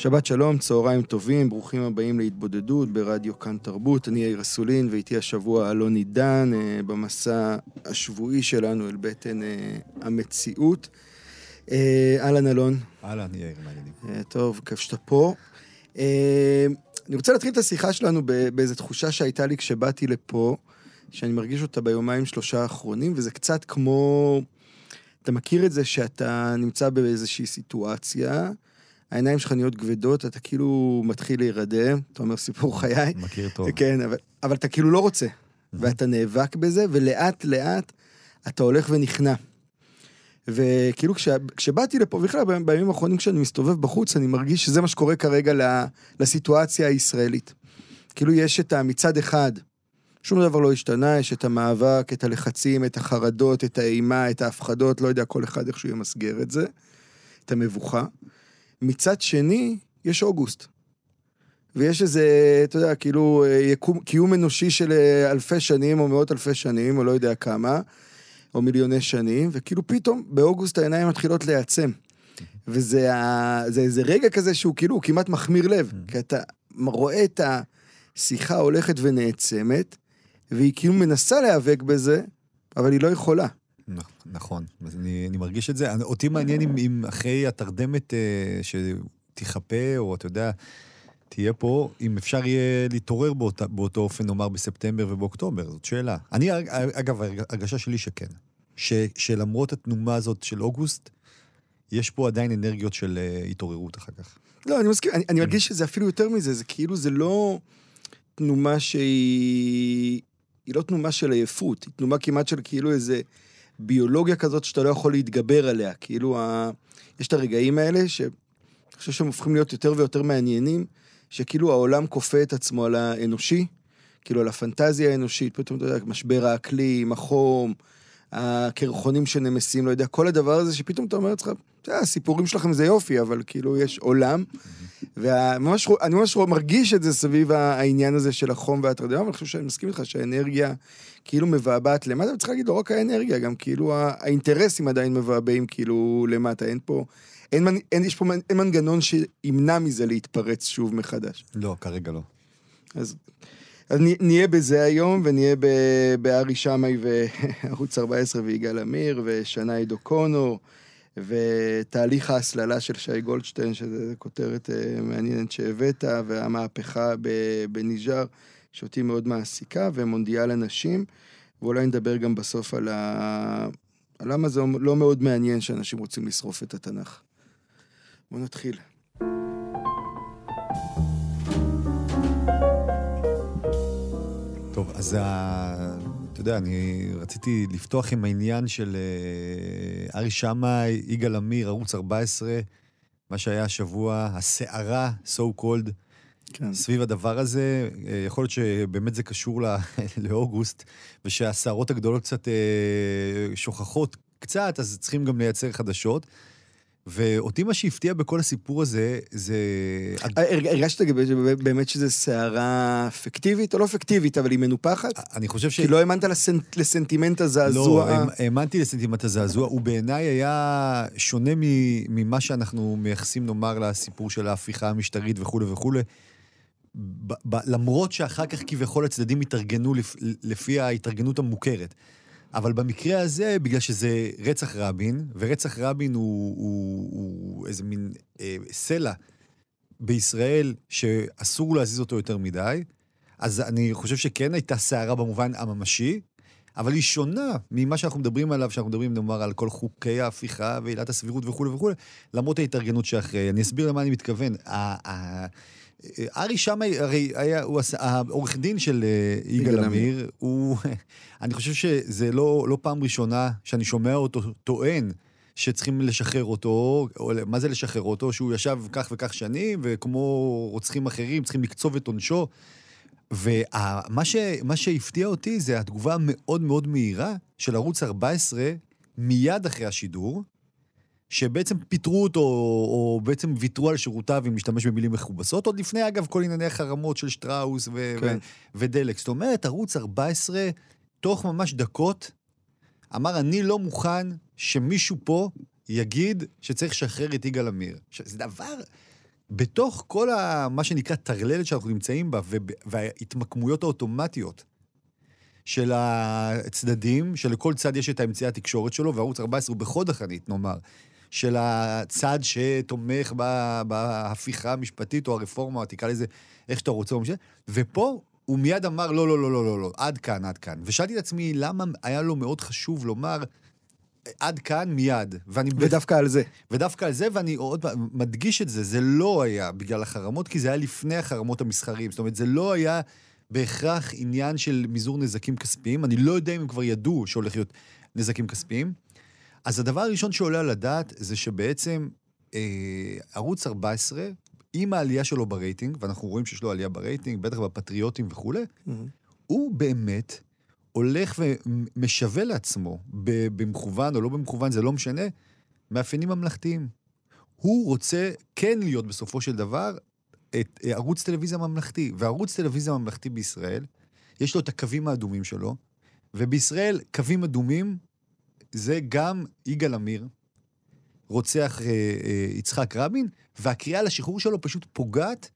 שבת שלום, צהריים טובים, ברוכים הבאים להתבודדות ברדיו כאן תרבות. אני יאיר אסולין ואיתי השבוע אלון עידן במסע השבועי שלנו אל בטן המציאות. אהלן אלון. אהלן יאיר, מה העניינים? טוב, כיף שאתה פה. אני רוצה להתחיל את השיחה שלנו באיזו תחושה שהייתה לי כשבאתי לפה, שאני מרגיש אותה ביומיים שלושה האחרונים, וזה קצת כמו, אתה מכיר את זה שאתה נמצא באיזושהי סיטואציה, העיניים שלך נהיות גבדות, אתה כאילו מתחיל להירדם, אתה אומר סיפור חיי. מכיר טוב. כן, אבל אתה כאילו לא רוצה, ואתה נאבק בזה, ולאט לאט אתה הולך ונכנע. וכאילו כשבאתי לפה, בכלל בימים האחרונים כשאני מסתובב בחוץ, אני מרגיש שזה מה שקורה כרגע לסיטואציה הישראלית. כאילו יש את מצד אחד, שום דבר לא השתנה, יש את המאבק, את הלחצים, את החרדות, את האימה, את ההפחדות, לא יודע, כל אחד איכשהו ימסגר את זה, את המבוכה. מצד שני, יש אוגוסט. ויש איזה, אתה יודע, כאילו, קיום אנושי של אלפי שנים, או מאות אלפי שנים, או לא יודע כמה, או מיליוני שנים, וכאילו פתאום, באוגוסט העיניים מתחילות להיעצם. וזה איזה רגע כזה שהוא כאילו כמעט מחמיר לב, כי אתה רואה את השיחה הולכת ונעצמת, והיא כאילו מנסה להיאבק בזה, אבל היא לא יכולה. נכון, אני מרגיש את זה. אותי מעניין אם אחרי התרדמת שתיחפה, או אתה יודע, תהיה פה, אם אפשר יהיה להתעורר באותו אופן, נאמר בספטמבר ובאוקטובר, זאת שאלה. אני, אגב, הרגשה שלי שכן. שלמרות התנומה הזאת של אוגוסט, יש פה עדיין אנרגיות של התעוררות אחר כך. לא, אני מסכים, אני מרגיש שזה אפילו יותר מזה, זה כאילו זה לא תנומה שהיא, היא לא תנומה של עייפות, היא תנומה כמעט של כאילו איזה ביולוגיה כזאת שאתה לא יכול להתגבר עליה, כאילו, יש את הרגעים האלה, שאני חושב שהם הופכים להיות יותר ויותר מעניינים, שכאילו העולם קופה את עצמו על האנושי, כאילו על הפנטזיה האנושית, פתאום, אתה יודע, משבר האקלים, החום, הקרחונים שנמסים, לא יודע, כל הדבר הזה שפתאום אתה אומר לך, הסיפורים שלכם זה יופי, אבל כאילו יש עולם, ואני ממש מרגיש את זה סביב העניין הזה של החום והתרדמה, אבל אני חושב שאני מסכים איתך שהאנרגיה כאילו מבעבעת למטה, וצריך להגיד לא רק האנרגיה, גם כאילו האינטרסים עדיין מבעבעים כאילו למטה, אין פה, אין מנגנון שימנע מזה להתפרץ שוב מחדש. לא, כרגע לא. אז נהיה בזה היום, ונהיה בארי שמי וערוץ 14 ויגאל אמיר, ושינייד או'קונור, ותהליך ההסללה של שי גולדשטיין, שזו כותרת מעניינת שהבאת, והמהפכה בניג'ר, שאותי מאוד מעסיקה, ומונדיאל הנשים, ואולי נדבר גם בסוף על למה זה לא מאוד מעניין שאנשים רוצים לשרוף את התנ"ך. בואו נתחיל. טוב, אז אתה יודע, אני רציתי לפתוח עם העניין של ארי שמי, יגאל אמיר, ערוץ 14, מה שהיה השבוע, הסערה, so called, כן. סביב הדבר הזה, יכול להיות שבאמת זה קשור לאוגוסט, ושהסערות הגדולות קצת שוכחות קצת, אז צריכים גם לייצר חדשות, ואותי מה שהפתיע בכל הסיפור הזה, זה הרגשת באמת שזה סערה פיקטיבית או לא פיקטיבית, אבל היא מנופחת? אני חושב כי לא האמנת לסנטימנט הזעזוע. לא, האמנתי לסנטימנט הזעזוע, הוא בעיניי היה שונה ממה שאנחנו מייחסים, נאמר, לסיפור של ההפיכה המשטרית וכו' וכו'. למרות שאחר כך כביכול הצדדים התארגנו לפי ההתארגנות המוכרת. אבל במקרה הזה, בגלל שזה רצח רבין, ורצח רבין הוא איזה מין סלע בישראל שאסור להזיז אותו יותר מדי, אז אני חושב שכן הייתה סערה במובן הממשי, אבל היא שונה ממה שאנחנו מדברים עליו, שאנחנו מדברים, נאמר, על כל חוקי ההפיכה ועילת הסבירות וכו' וכו', למרות ההתארגנות שאחרי. אני אסביר למה אני מתכוון. ארי שמי, הרי הוא העורך דין של יגאל אמיר, אני חושב שזה לא פעם ראשונה שאני שומע אותו טוען שצריכים לשחרר אותו, מה זה לשחרר אותו? שהוא ישב כך וכך שנים, וכמו רוצחים אחרים, צריכים לקצוב את עונשו, ומה שהפתיע אותי זה התגובה המאוד מאוד מהירה של ערוץ 14 מיד אחרי השידור, שבעצם פיטרו אותו, או בעצם ויתרו על שירותיו, אם משתמש במילים מכובסות, עוד לפני, אגב, כל ענייני החרמות של שטראוס ודלק. זאת אומרת, ערוץ 14, תוך ממש דקות, אמר, אני לא מוכן שמישהו פה יגיד שצריך לשחרר את יגאל אמיר. זה דבר, בתוך כל מה שנקרא תרללת שאנחנו נמצאים בה, וההתמקמויות האוטומטיות של הצדדים, שלכל צד יש את האמצעי התקשורת שלו, וערוץ 14 הוא בחוד החנית, נאמר, של הצד שתומך בהפיכה המשפטית, או הרפורמה, תקרא לזה, איך שאתה רוצה, ופה הוא מיד אמר, לא, לא, לא, לא, לא, לא, עד כאן, עד כאן. ושאלתי את עצמי, למה היה לו מאוד חשוב לומר, עד כאן מיד. ודווקא על זה. ודווקא על זה, ואני עוד מדגיש את זה, זה לא היה בגלל החרמות, כי זה היה לפני החרמות המסחריים. זאת אומרת, זה לא היה בהכרח עניין של מזעור נזקים כספיים. אני לא יודע אם הם כבר ידעו שהולך להיות נזקים כספיים. אז הדבר הראשון שעולה על הדעת, זה שבעצם ערוץ 14, עם העלייה שלו ברייטינג, ואנחנו רואים שיש לו עלייה ברייטינג, בטח בפטריוטים וכו', הוא באמת הולך ומשווה לעצמו, במכוון או לא במכוון, זה לא משנה, מאפיינים ממלכתיים. הוא רוצה כן להיות בסופו של דבר, את ערוץ טלוויזיה ממלכתי, וערוץ טלוויזיה ממלכתי בישראל, יש לו את הקווים האדומים שלו, ובישראל קווים אדומים, זה גם יגאל אמיר, רוצח יצחק רבין, והקריאה לשחרור שלו פשוט פוגעת,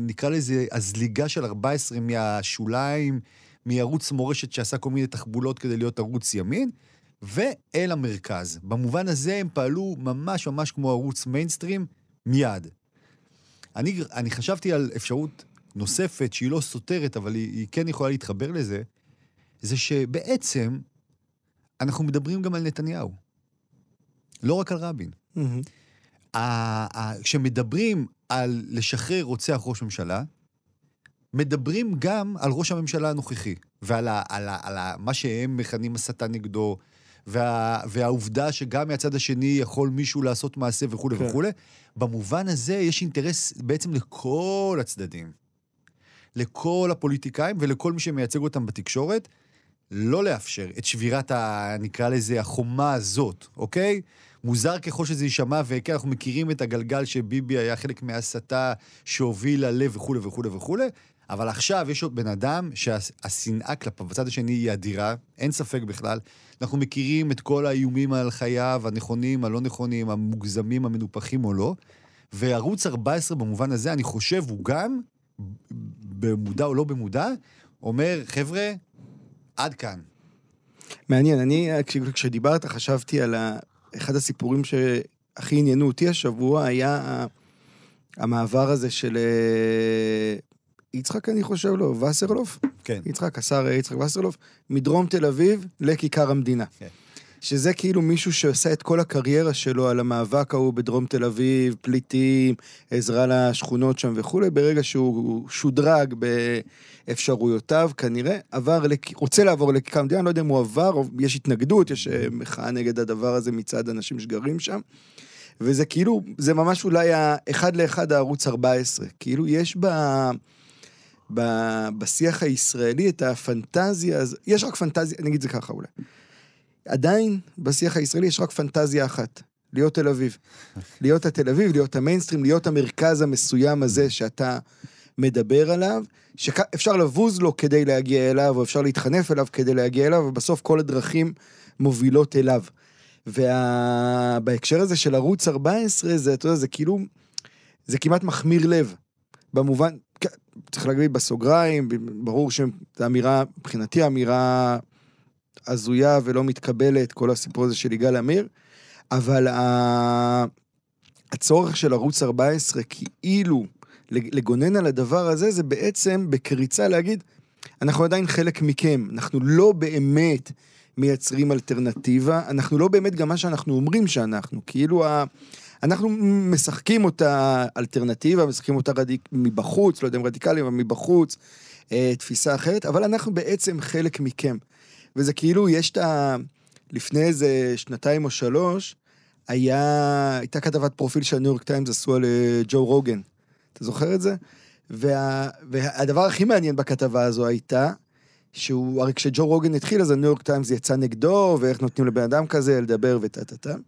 נקרא לזה הזליגה של 14 מהשוליים, מערוץ מורשת שעשה כל מיני תחבולות כדי להיות ערוץ ימין, ואל המרכז. במובן הזה הם פעלו ממש ממש כמו ערוץ מיינסטרים, מיד. אני חשבתי על אפשרות נוספת, שהיא לא סותרת, אבל היא כן יכולה להתחבר לזה, זה שבעצם אנחנו מדברים גם על נתניהו. לא רק על רבין. כשמדברים על לשחרר רוצח ראש ממשלה, מדברים גם על ראש הממשלה הנוכחי, ועל מה שהם מכנים הסתה נגדו, והעובדה שגם מהצד השני יכול מישהו לעשות מעשה וכו' וכו'. במובן הזה יש אינטרס בעצם לכל הצדדים, לכל הפוליטיקאים ולכל מי שמייצג אותם בתקשורת, לא לאפשר את שבירת, נקרא לזה, החומה הזאת, אוקיי? מוזר ככל שזה יישמע, וכן אנחנו מכירים את הגלגל שביבי היה חלק מהסתה שהוביל ללב וכו' וכו' וכו', אבל עכשיו יש עוד בן אדם שהשנאה כלפיו, בצד השני היא אדירה, אין ספק בכלל. אנחנו מכירים את כל האיומים על חייו, הנכונים, הלא נכונים, המוגזמים, המנופחים או לא, וערוץ 14 במובן הזה, אני חושב, הוא גם, במודע או לא במודע, אומר, חבר'ה, עד כאן. מעניין, אני כשדיברת חשבתי על אחד הסיפורים שהכי עניינו אותי השבוע, היה המעבר הזה של יצחק, אני חושב לו, וסרלוף? כן. יצחק, השר יצחק וסרלוף, מדרום תל אביב לכיכר המדינה. כן. שזה כאילו מישהו שעשה את כל הקריירה שלו על המאבק ההוא בדרום תל אביב, פליטים, עזרה לשכונות שם וכו', ברגע שהוא שודרג באפשרויותיו, כנראה רוצה לעבור לכיכר המדינה, אני לא יודע אם הוא עבר, יש התנגדות, יש מחאה נגד הדבר הזה מצד אנשים שגרים שם, וזה כאילו, זה ממש אולי אחד לאחד הערוץ 14, כאילו יש בשיח הישראלי את הפנטזיה, יש רק פנטזיה, נגיד זה ככה אולי, עדיין בשיח הישראלי יש רק פנטזיה אחת, להיות תל אביב. להיות התל אביב, להיות המיינסטרים, להיות המרכז המסוים הזה שאתה מדבר עליו, שאפשר לבוז לו כדי להגיע אליו, או אפשר להתחנף אליו כדי להגיע אליו, ובסוף כל הדרכים מובילות אליו. ובהקשר הזה של ערוץ 14, אתה יודע, זה כאילו, זה כמעט מחמיר לב. במובן, צריך להגיד בסוגריים, ברור שזה אמירה, מבחינתי אמירה, הזויה ולא מתקבלת, כל הסיפור הזה של יגאל אמיר, אבל הצורך של ערוץ 14, כאילו לגונן על הדבר הזה, זה בעצם בקריצה להגיד, אנחנו עדיין חלק מכם, אנחנו לא באמת מייצרים אלטרנטיבה, אנחנו לא באמת גם מה שאנחנו אומרים שאנחנו, כאילו אנחנו משחקים אותה אלטרנטיבה, משחקים אותה מבחוץ, לא יודע אם רדיקליים, אבל מבחוץ, תפיסה אחרת, אבל אנחנו בעצם חלק מכם. וזה כאילו, יש את ה... לפני איזה 2 או 3, הייתה כתבת פרופיל של ניו יורק טיימס, עשו על ג'ו רוגן. אתה זוכר את זה? והדבר הכי מעניין בכתבה הזו הייתה, שהוא, הרי כשג'ו רוגן התחיל, אז הניו יורק טיימס יצא נגדו, ואיך נותנים לבן אדם כזה לדבר וטטטם.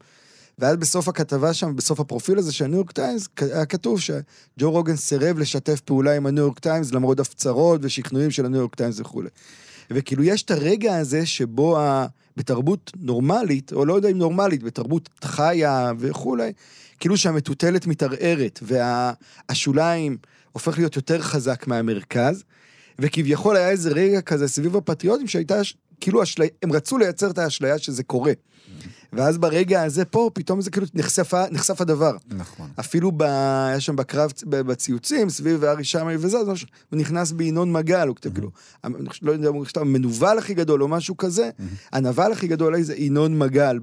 ואז בסוף הכתבה שם, בסוף הפרופיל הזה של הניו יורק טיימס, היה כתוב שג'ו רוגן סירב לשתף פעולה עם הניו יורק טיימס, למרות הפצרות ושכנועים של הניו יורק טיימס וכו'. וכאילו יש את הרגע הזה שבו בתרבות נורמלית, או לא יודע אם נורמלית, בתרבות חיה וכו', כאילו שהמטוטלת מתערערת, והשוליים הופך להיות יותר חזק מהמרכז, וכביכול היה איזה רגע כזה סביב הפטריוטים שהייתה, כאילו הם רצו לייצר את האשליה שזה קורה. ואז ברגע הזה פה, פתאום זה כאילו נחשף הדבר. נכון. אפילו היה שם בקרב, בציוצים, סביב ארי שמי וזה, הוא נכנס בעינון מגל, הוא כאילו, לא יודע, הוא נכתב מנובל הכי גדול או משהו כזה, הנבל הכי גדול זה עינון מגל,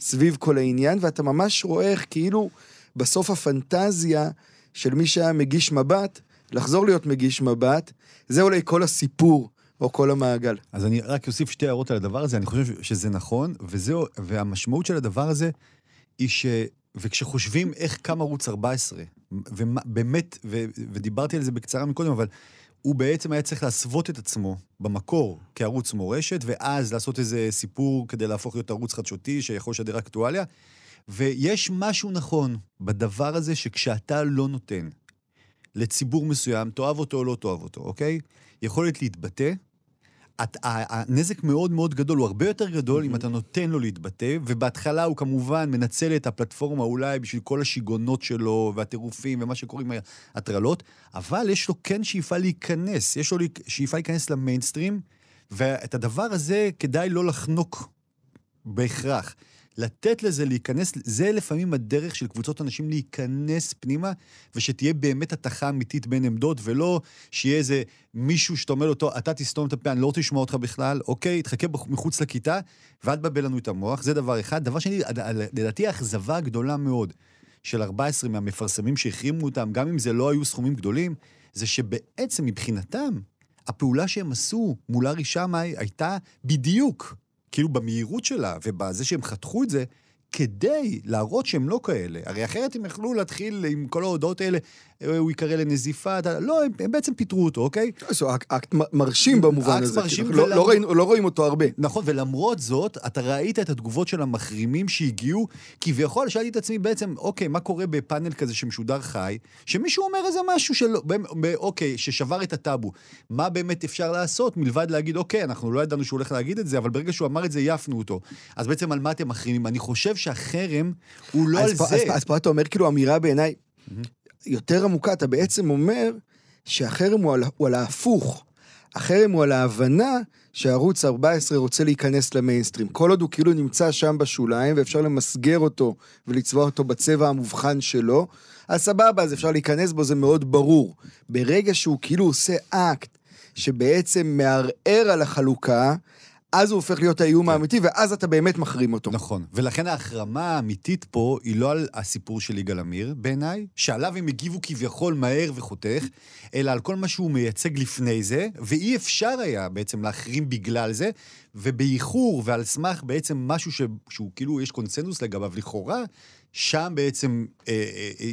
סביב כל העניין, ואתה ממש רואה איך כאילו, בסוף הפנטזיה של מי שהיה מגיש מבט, לחזור להיות מגיש מבט, זה אולי כל הסיפור, או כל המעגל. אז אני רק אוסיף 2 הערות על הדבר הזה, אני חושב שזה נכון, והמשמעות של הדבר הזה, היא וכשחושבים איך קם ערוץ 14, ובאמת, ודיברתי על זה בקצרה מקודם, אבל הוא בעצם היה צריך להסוות את עצמו במקור כערוץ מורשת, ואז לעשות איזה סיפור כדי להפוך להיות ערוץ חדשותי, שיכול שדר אקטואליה, ויש משהו נכון בדבר הזה, שכשאתה לא נותן לציבור מסוים, תאהב אותו או לא תאהב אותו, אוקיי? יכולת להתבטא, הנזק מאוד מאוד גדול, הוא הרבה יותר גדול אם אתה נותן לו להתבטא, ובהתחלה הוא כמובן מנצל את הפלטפורמה אולי בשביל כל השיגונות שלו, והטירופים ומה שקוראים ההטרלות, אבל יש לו כן שאיפה להיכנס, יש לו שאיפה להיכנס למיינסטרים, ואת הדבר הזה כדאי לא לחנוק בהכרח. לתת לזה להיכנס, זה לפעמים הדרך של קבוצות אנשים להיכנס פנימה, ושתהיה באמת התחה אמיתית בין עמדות, ולא שיהיה איזה מישהו שתומל אותו, אתה תסתום את הפה, אני לא רוצה לשמוע אותך בכלל, אוקיי, תחכה מחוץ לכיתה, ועד בבל לנו את המוח, זה דבר אחד. דבר שני, לדעתי האכזבה גדולה מאוד של 14 מהמפרסמים שהחרימו אותם, גם אם זה לא היו סכומים גדולים, זה שבעצם מבחינתם, הפעולה שהם עשו מול ארי שמי הייתה בדיוק כאילו במהירות שלה, ובזה שהם חתכו את זה, כדי להראות שהם לא כאלה. הרי אחרת הם יכלו להתחיל עם כל ההודעות האלה, הוא יקרא לנזיפה, לא, הם בעצם פיתרו אותו, אוקיי? זה אקט מרשים במובן הזה, לא רואים אותו הרבה. נכון, ולמרות זאת, אתה ראית את התגובות של המחרימים שהגיעו, כביכול, שאלתי את עצמי בעצם, אוקיי, מה קורה בפאנל כזה שמשודר חי, שמישהו אומר איזה משהו אוקיי, ששבר את הטאבו, מה באמת אפשר לעשות, מלבד להגיד, אוקיי, אנחנו לא ידענו שהוא הולך להגיד את זה, אבל ברגע שהוא אמר את זה, יפנו אותו. אז בעצם על מה אתם מחרימים? אני חושב שהחרם הוא לא על זה. אז פה אתה אומר, כאילו, אמירה בעיניי, יותר עמוקה, אתה בעצם אומר שהחרם הוא על ההפוך, החרם הוא על ההבנה שהערוץ 14 רוצה להיכנס למיינסטרים, כל עוד הוא כאילו נמצא שם בשוליים, ואפשר למסגר אותו ולצבע אותו בצבע המובחן שלו, אז סבבה, אז אפשר להיכנס בו, זה מאוד ברור. ברגע שהוא כאילו עושה אקט, שבעצם מערער על החלוקה, אז הוא הופך להיות האיום האמיתי, ואז אתה באמת מחרים אותו. נכון, ולכן ההחרמה האמיתית פה, היא לא על הסיפור של יגאל אמיר, בעיניי, שעליו הם הגיבו כביכול מהר וחותך, אלא על כל מה שהוא מייצג לפני זה, ואי אפשר היה בעצם להחרים בגלל זה, ובאיחור ועל סמך בעצם משהו שהוא כאילו יש קונצנזוס לגביו לכאורה, שם בעצם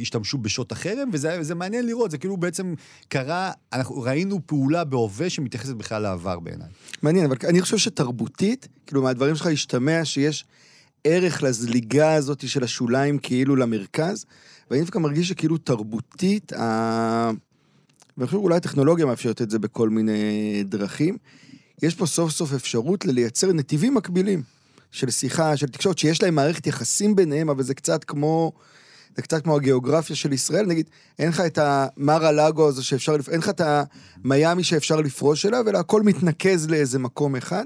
השתמשו בשעות החרם, וזה מעניין לראות, זה כאילו בעצם קרה, אנחנו ראינו פעולה בהווה שמתייחסת בכלל לעבר בעיניי. מעניין, אבל אני חושב שתרבותית, כאילו מהדברים שלך השתמע שיש ערך לזליגה הזאת של השוליים כאילו למרכז, ואני דווקא מרגיש שכאילו תרבותית, ואני חושב אולי הטכנולוגיה מאפשרת את זה בכל מיני דרכים, יש פה סוף סוף אפשרות לייצר נתיבים מקבילים. של שיחה, של תקשורת, שיש להם מערכת יחסים ביניהם, אבל זה קצת כמו הגיאוגרפיה של ישראל, נגיד, אין לך את המר-אלאגו הזה שאפשר, אין לך את המיימי שאפשר לפרוש אליו, אלא הכל מתנקז לאיזה מקום אחד,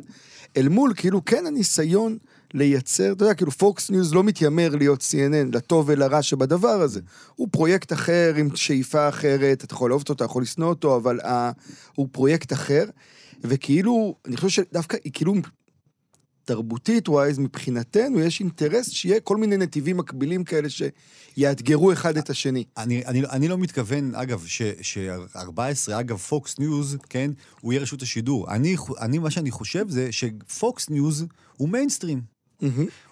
אל מול, כאילו, כן הניסיון לייצר, אתה יודע, כאילו, Fox News לא מתיימר להיות CNN, לטוב ולרע שבדבר הזה, הוא פרויקט אחר, עם שאיפה אחרת, אתה יכול לאהוב אותו, אתה יכול לסנוע אותו, אבל הוא פרויקט אחר, וכאילו, אני חושב שדווקא, כאילו, תרבותית ווייז, מבחינתנו יש אינטרס שיהיה כל מיני נתיבים מקבילים כאלה שיאתגרו אחד את השני. אני לא מתכוון, אגב, ש-14, אגב, Fox News, כן, הוא יהיה רשות השידור. מה שאני חושב זה ש-Fox News הוא מיינסטרים.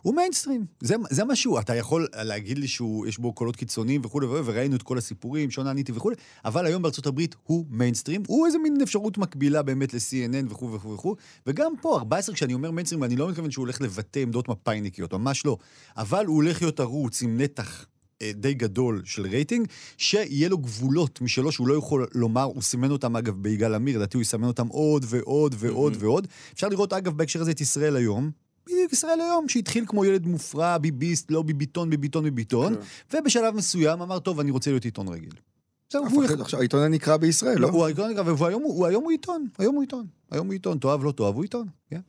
הוא מיינסטרים, זה משהו, אתה יכול להגיד לי שיש בו קולות קיצוניים וכו' וראינו את כל הסיפורים, שונה עניתי וכו', אבל היום בארצות הברית הוא מיינסטרים, הוא איזה מין אפשרות מקבילה באמת ל-CNN וכו' וכו' וכו', וגם פה 14 כשאני אומר מיינסטרים, ואני לא מתכוון שהוא הולך לבטא עמדות מפייניקיות, ממש לא, אבל הוא הולך להיות ערוץ עם נתח די גדול של רייטינג, שיהיה לו גבולות משלו שהוא לא יכול לומר, הוא סימן אותם אגב ביגאל אמיר, לדעתי הוא יסמן אותם עוד ועוד ועוד ועוד. אפשר לראות אגב בהקשר הזה את ישראל היום. ישראל היום, שהתחיל כמו ילד מופרע, ביביסט, לא ביביטון, ביביטון, ביביטון, ובשלב מסוים אמר, טוב, אני רוצה להיות עיתון רגיל. העיתון הנקרא בישראל, לא? הוא העיתון הנקרא, והיום הוא עיתון, היום הוא עיתון, היום הוא עיתון, תאהב, לא תאהב, הוא עיתון, כן?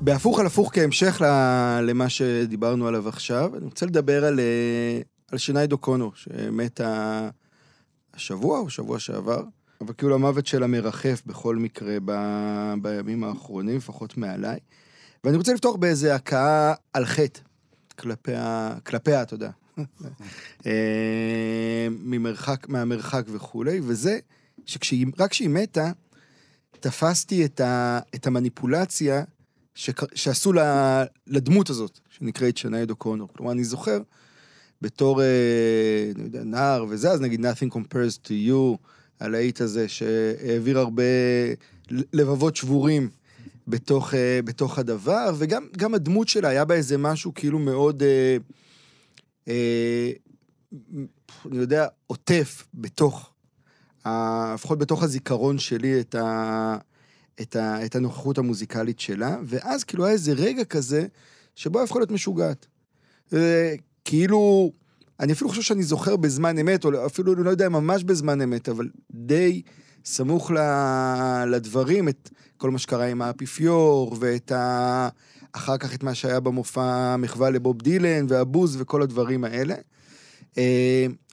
בהפוך על הפוך כהמשך למה שדיברנו עליו עכשיו, אני רוצה לדבר על שינייד או'קונור, שמתה השבוע או שבוע שעבר, אבל כאילו המוות שלה מרחף בכל מקרה בימים האחרונים, לפחות מעליי. ואני רוצה לפתוח באיזה הקעה על חטא, כלפיה, תודה. מהמרחק וכו'. וזה שרק כשהיא מתה, תפסתי את המניפולציה שעשו לדמות הזאת, שנקראת שינייד או'קונור. כלומר, אני זוכר, בתור, אני יודע, נער וזה, אז נגיד, nothing compares to you, על העית הזה, שהעביר הרבה לבבות שבורים בתוך הדבר, וגם הדמות שלה היה בה איזה משהו כאילו מאוד, אני יודע, עוטף בתוך, לפחות בתוך הזיכרון שלי, את הנוכחות המוזיקלית שלה, ואז כאילו היה איזה רגע כזה, שבו הפכה להיות משוגעת. כאילו, אני אפילו חושב שאני זוכר בזמן אמת, או אפילו לא יודע ממש בזמן אמת, אבל די סמוך לדברים, את כל מה שקרה עם האפיפיור, ואחר כך את מה שהיה במופע מחווה לבוב דילן, והבוז וכל הדברים האלה.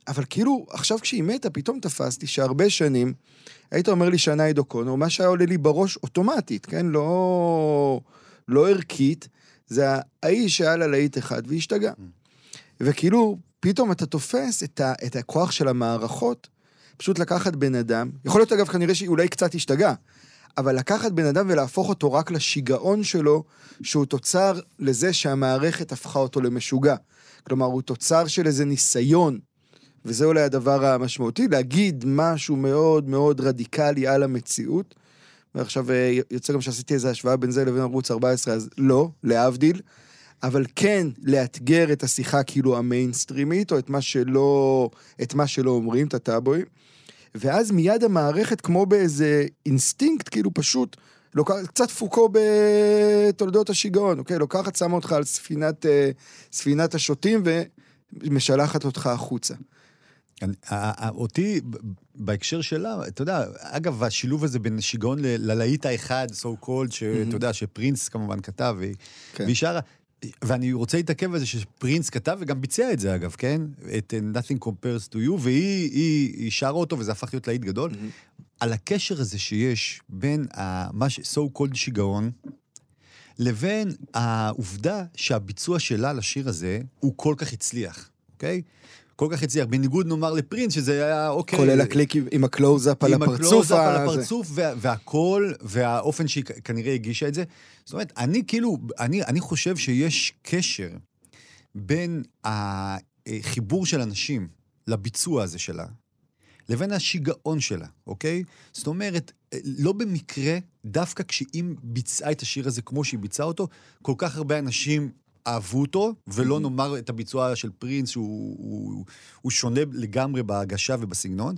אבל כאילו, עכשיו כשהיא מתה, פתאום תפסתי שהרבה שנים, היית אומר לי שינייד או'קונור, מה שהיה עולה לי בראש אוטומטית, כן? לא ערכית, זה האיש שהיה לה להיט אחד והשתגע. וכאילו, פתאום אתה תופס את הכוח של המערכות, פשוט לקחת בן אדם, יכול להיות אגב כנראה שאולי קצת השתגע, אבל לקחת בן אדם ולהפוך אותו רק לשיגעון שלו, שהוא תוצר לזה שהמערכת הפכה אותו למשוגע. כלומר, הוא תוצר של איזה ניסיון, וזה אולי הדבר המשמעותי, להגיד משהו מאוד מאוד רדיקלי על המציאות, ועכשיו יוצא גם שעשיתי איזו השוואה בין זה לבין ערוץ 14, אז לא, להבדיל, אבל כן לאתגר את השיחה כאילו המיינסטרימית, או את מה שלא אומרים, את הטאבויים, ואז מיד המערכת כמו באיזה אינסטינקט, כאילו פשוט, קצת פוקו בתולדות השיגעון, אוקיי? לוקחת, שמה אותך על ספינת השוטים, ומשלחת אותך החוצה. אותי, בהקשר שלה, אתה יודע, אגב, השילוב הזה בין שיגעון ללהיט האחד, so called, שאתה יודע, שפרינס כמובן כתב, והיא שרה, ואני רוצה להתעכב על זה שפרינס כתב וגם ביצע את זה אגב, כן? את Nothing Compares to You, והיא שרה אותו וזה הפך להיות להיט גדול. על הקשר הזה שיש בין so called שיגעון, לבין העובדה שהביצוע שלה לשיר הזה הוא כל כך הצליח, אוקיי? כל כך הצליח, בניגוד נאמר לפרינס, שזה היה אוקיי. כולל הקליק עם הקלוז-אפ על הפרצוף. עם הקלוז-אפ על הפרצוף, והכל, והאופן שהיא כנראה הגישה את זה. זאת אומרת, אני כאילו, אני חושב שיש קשר בין החיבור של אנשים לביצוע הזה שלה, לבין השיגעון שלה, אוקיי? זאת אומרת, לא במקרה, דווקא כשהיא ביצעה את השיר הזה כמו שהיא ביצעה אותו, כל כך הרבה אנשים אהבו אותו, ולא נאמר את הביצוע של פרינס, הוא שונה לגמרי בהגשה ובסגנון,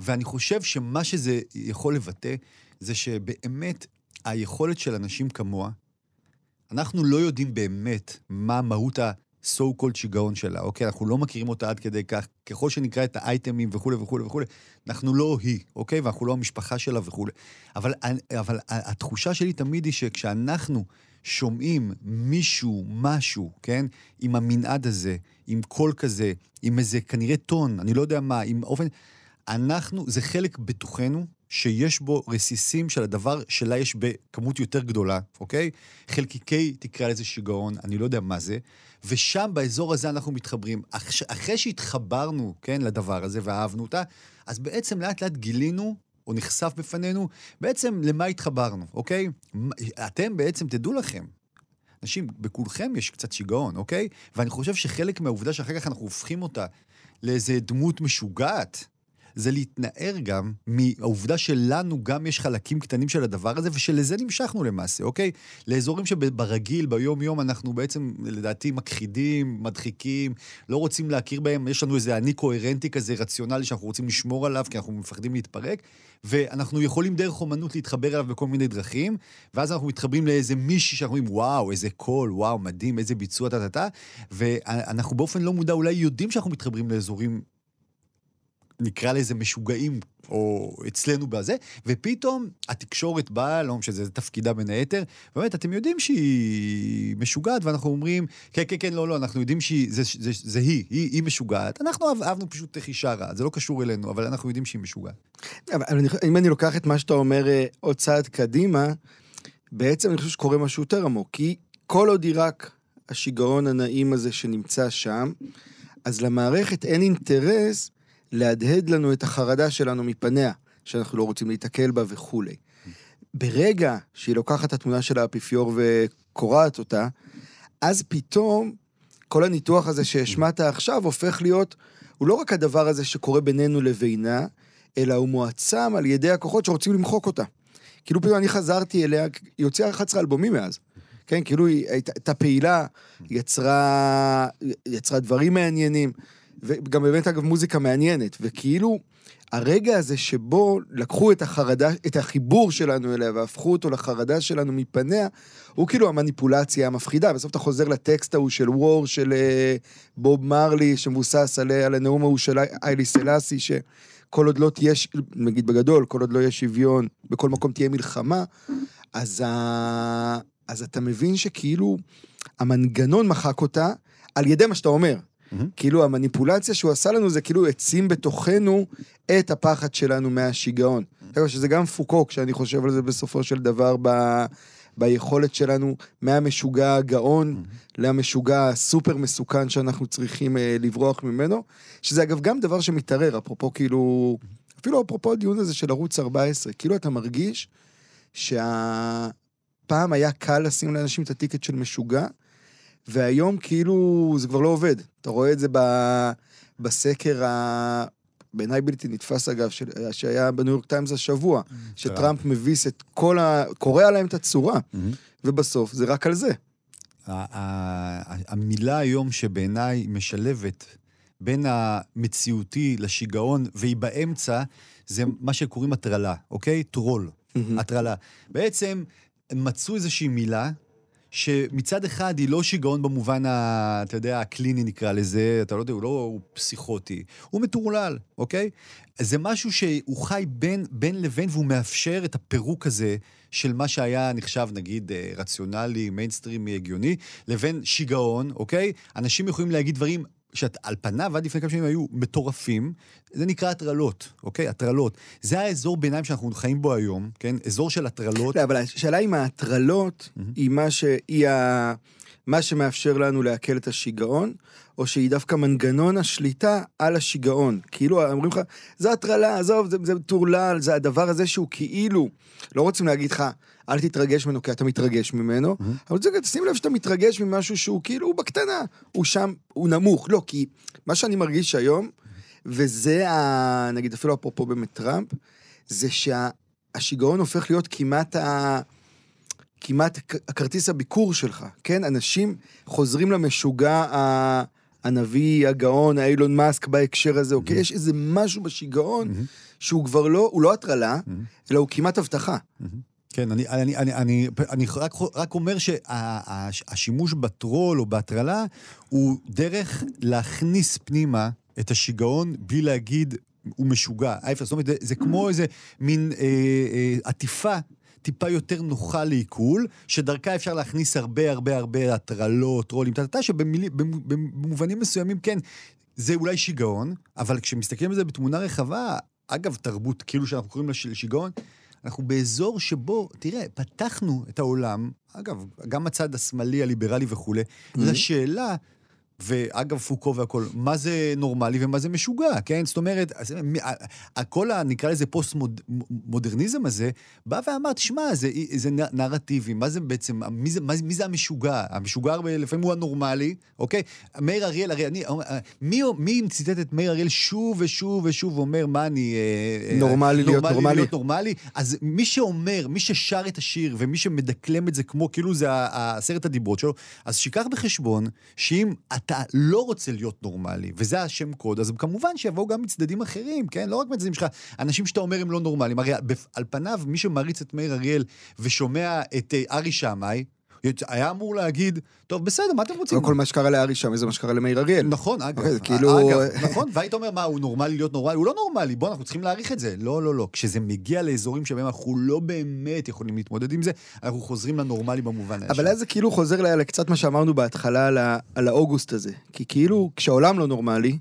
ואני חושב שמה שזה יכול לבטא, זה שבאמת היכולת של אנשים כמוה, אנחנו לא יודעים באמת מה מהות ה-so-called שיגעון שלה, אוקיי? אנחנו לא מכירים אותה עד כדי כך, ככל שנקרא את האייטמים וכו' וכו' וכו', אנחנו לא היא, אוקיי? ואנחנו לא המשפחה שלה וכו'. אבל התחושה שלי תמיד היא שכשאנחנו שומעים מישהו, משהו, כן? עם המנעד הזה, עם קול כזה, עם איזה כנראה טון, אני לא יודע מה, עם אופן, אנחנו, זה חלק בתוכנו שיש בו רסיסים של הדבר שלה יש בכמות יותר גדולה, אוקיי? חלקיקי תקרא לזה שיגעון, אני לא יודע מה זה, ושם באזור הזה אנחנו מתחברים. אחרי שהתחברנו, כן, לדבר הזה ואהבנו אותה, אז בעצם לאט לאט גילינו, או נחשף בפנינו, בעצם למה התחברנו, אוקיי? אתם בעצם תדעו לכם, אנשים, בכולכם יש קצת שיגעון, אוקיי? ואני חושב שחלק מהעובדה שאחר כך אנחנו הופכים אותה לאיזו דמות משוגעת, זה להתנער גם מהעובדה שלנו גם יש חלקים קטנים של הדבר הזה, ושלזה נמשכנו למעשה, אוקיי? לאזורים שברגיל, ביום-יום, אנחנו בעצם, לדעתי, מכחידים, מדחיקים, לא רוצים להכיר בהם, יש לנו איזה אני קוהרנטי כזה, רציונלי, שאנחנו רוצים לשמור עליו, כי אנחנו מפחדים להתפרק, ואנחנו יכולים דרך אומנות להתחבר אליו בכל מיני דרכים, ואז אנחנו מתחברים לאיזה מישהי שאנחנו אומרים, וואו, איזה קול, וואו, מדהים, איזה ביצוע, תתתה, ואנחנו באופן לא מודע, אולי יודעים שאנחנו מתחברים לאזורים נקרא לזה משוגעים, או אצלנו בזה, ופתאום התקשורת באה, לא משנה, זה תפקידה בין היתר, באמת, אתם יודעים שהיא משוגעת, ואנחנו אומרים, כן, כן, כן, לא, לא, אנחנו יודעים שזה היא משוגעת, אנחנו אהבנו פשוט אישה רעה, זה לא קשור אלינו, אבל אנחנו יודעים שהיא משוגעת. אבל אם אני לוקח את מה שאתה אומר עוד צעד קדימה, בעצם אני חושב שקורה משהו יותר עמוק, כי כל עוד עיראק, השיגרון הנעים הזה שנמצא שם, אז למערכת אין אינטרס להדהד לנו את החרדה שלנו מפניה, שאנחנו לא רוצים להתקל בה וכו'. ברגע שהיא לוקחת את התמונה של האפיפיור וקוראת אותה, אז פתאום כל הניתוח הזה שהשמעת עכשיו הופך להיות, הוא לא רק הדבר הזה שקורה בינינו לבינה, אלא הוא מועצם על ידי הכוחות שרוצים למחוק אותה. כאילו פתאום אני חזרתי אליה, היא הוציאה 11 אלבומים מאז. כן, כאילו היא הייתה פעילה, יצרה דברים מעניינים, וגם באמת, אגב, מוזיקה מעניינת, וכאילו, הרגע הזה שבו לקחו את החרדה, את החיבור שלנו אליה, והפכו אותו לחרדה שלנו מפניה, הוא כאילו המניפולציה המפחידה, בסוף אתה חוזר לטקסט ההוא של וור, של בוב מרלי, שמבוסס על הנאום ההוא של היילה סלאסי, שכל עוד לא תהיה, נגיד בגדול, כל עוד לא יהיה שוויון, בכל מקום תהיה מלחמה, אז אתה מבין שכאילו, המנגנון מחק אותה, על ידי מה שאתה אומר, כאילו המניפולציה שהוא עשה לנו זה כאילו עצים בתוכנו את הפחד שלנו מהשיגעון. שזה גם פוקו, כשאני חושב על זה בסופו של דבר, ביכולת שלנו מהמשוגע הגאון למשוגע הסופר מסוכן שאנחנו צריכים לברוח ממנו, שזה אגב גם דבר שמתערר, אפרופו כאילו, אפילו אפרופו הדיון הזה של ערוץ 14, כאילו אתה מרגיש שהפעם היה קל לשים לאנשים את הטיקט של משוגע, והיום כאילו זה כבר לא עובד. אתה רואה את זה בסקר בעיניי בלתי נתפס אגב, שהיה בניו יורק טיימס השבוע, שטראמפ מביס את כל קורא עליהם את הצורה, ובסוף זה רק על זה. המילה היום שבעיניי משלבת בין המציאותי לשיגעון, והיא באמצע, זה מה שקוראים הטרלה, אוקיי? טרול, הטרלה. בעצם מצאו איזושהי מילה, שמצד אחד היא לא שיגעון במובן, אתה יודע, הקליני נקרא לזה, אתה לא יודע, הוא פסיכוטי, הוא מטורלל, אוקיי? זה משהו שהוא חי בין לבין, והוא מאפשר את הפירוק הזה של מה שהיה נחשב, נגיד, רציונלי, מיינסטרימי, הגיוני, לבין שיגעון, אוקיי? אנשים יכולים להגיד דברים שעל פניו, עד לפני כמה שנים היו מטורפים, זה נקרא הטרלות, אוקיי? הטרלות. זה האזור ביניים שאנחנו חיים בו היום, כן? אזור של הטרלות. לא, אבל השאלה עם ההטרלות, היא מה שמאפשר לנו להקל את השיגעון, או שהיא דווקא מנגנון השליטה על השיגעון. כאילו, אומרים לך, זה הטרלה, עזוב, זה טורלל, זה הדבר הזה שהוא כאילו, לא רוצים להגיד לך, אל תתרגש ממנו, כי אתה מתרגש ממנו, אבל תשים לב שאתה מתרגש ממשהו שהוא כאילו, הוא בקטנה, הוא שם, הוא נמוך, לא, כי מה שאני מרגיש היום, וזה, נגיד אפילו אפרופו באמת טראמפ, זה שהשיגעון הופך להיות כמעט הכרטיס הביקור שלך, כן? אנשים חוזרים למשוגע הנביא, הגאון, האילון מאסק בהקשר הזה, אוקיי? יש איזה משהו בשיגעון, שהוא כבר לא, הוא לא הטרלה, אלא הוא כמעט הבטחה. כן, אני רק אומר שהשימוש בטרול או בהטרלה, הוא דרך להכניס פנימה את השיגעון, בלי להגיד, הוא משוגע. זה כמו איזה מין עטיפה, טיפה יותר נוחה לעיכול, שדרכה אפשר להכניס הרבה הרבה הרבה הטרלות, טרולים, שבמובנים מסוימים, כן, זה אולי שיגעון, אבל כשמסתכלים על זה בתמונה רחבה, אגב תרבות, כאילו שאנחנו קוראים לה שיגעון, אנחנו באזור שבו, תראה, פתחנו את העולם, אגב, גם הצד השמאלי, הליברלי וכו', לשאלה, ואגב פוקו והכל, מה זה נורמלי ומה זה משוגע, כן? זאת אומרת, הכל הנקרא לזה פוסט-מודרניזם הזה, בא ואמר, תשמע, זה נרטיבי, מה זה בעצם, מי זה המשוגע? המשוגע לפעמים הוא הנורמלי, אוקיי? מאיר אריאל, הרי אני, מי ציטט את מאיר אריאל שוב ושוב ושוב, ואומר, מה אני... נורמלי להיות נורמלי? אז מי שאומר, מי ששר את השיר, ומי שמדקלם את זה כמו, כאילו זה הסרט הדיברות שלו, אז שיקח בחשבון, שאם אתה לא רוצה להיות נורמלי, וזה השם קוד, אז כמובן שיבואו גם מצדדים אחרים, כן? לא רק מצדדים שלך, אנשים שאתה אומר הם לא נורמליים, הרי על פניו, מי שמריץ את מאיר אריאל ושומע את ארי שמי, היה אמור להגיד, טוב, בסדר, מה אתם רוצים? לא כל מה שקרה לארי שמי, זה מה שקרה למאיר אריאל. נכון, אגב. נכון, והיית אומר, מה, הוא נורמלי להיות נורמלי? הוא לא נורמלי, בוא, אנחנו צריכים להעריך את זה. לא, לא, לא. כשזה מגיע לאזורים שבהם אנחנו לא באמת יכולים להתמודד עם זה, אנחנו חוזרים לנורמלי במובן הזה. אבל אז זה כאילו חוזר לקצת מה שאמרנו בהתחלה על האוגוסט הזה. כי כאילו, כשהעולם לא נורמלי,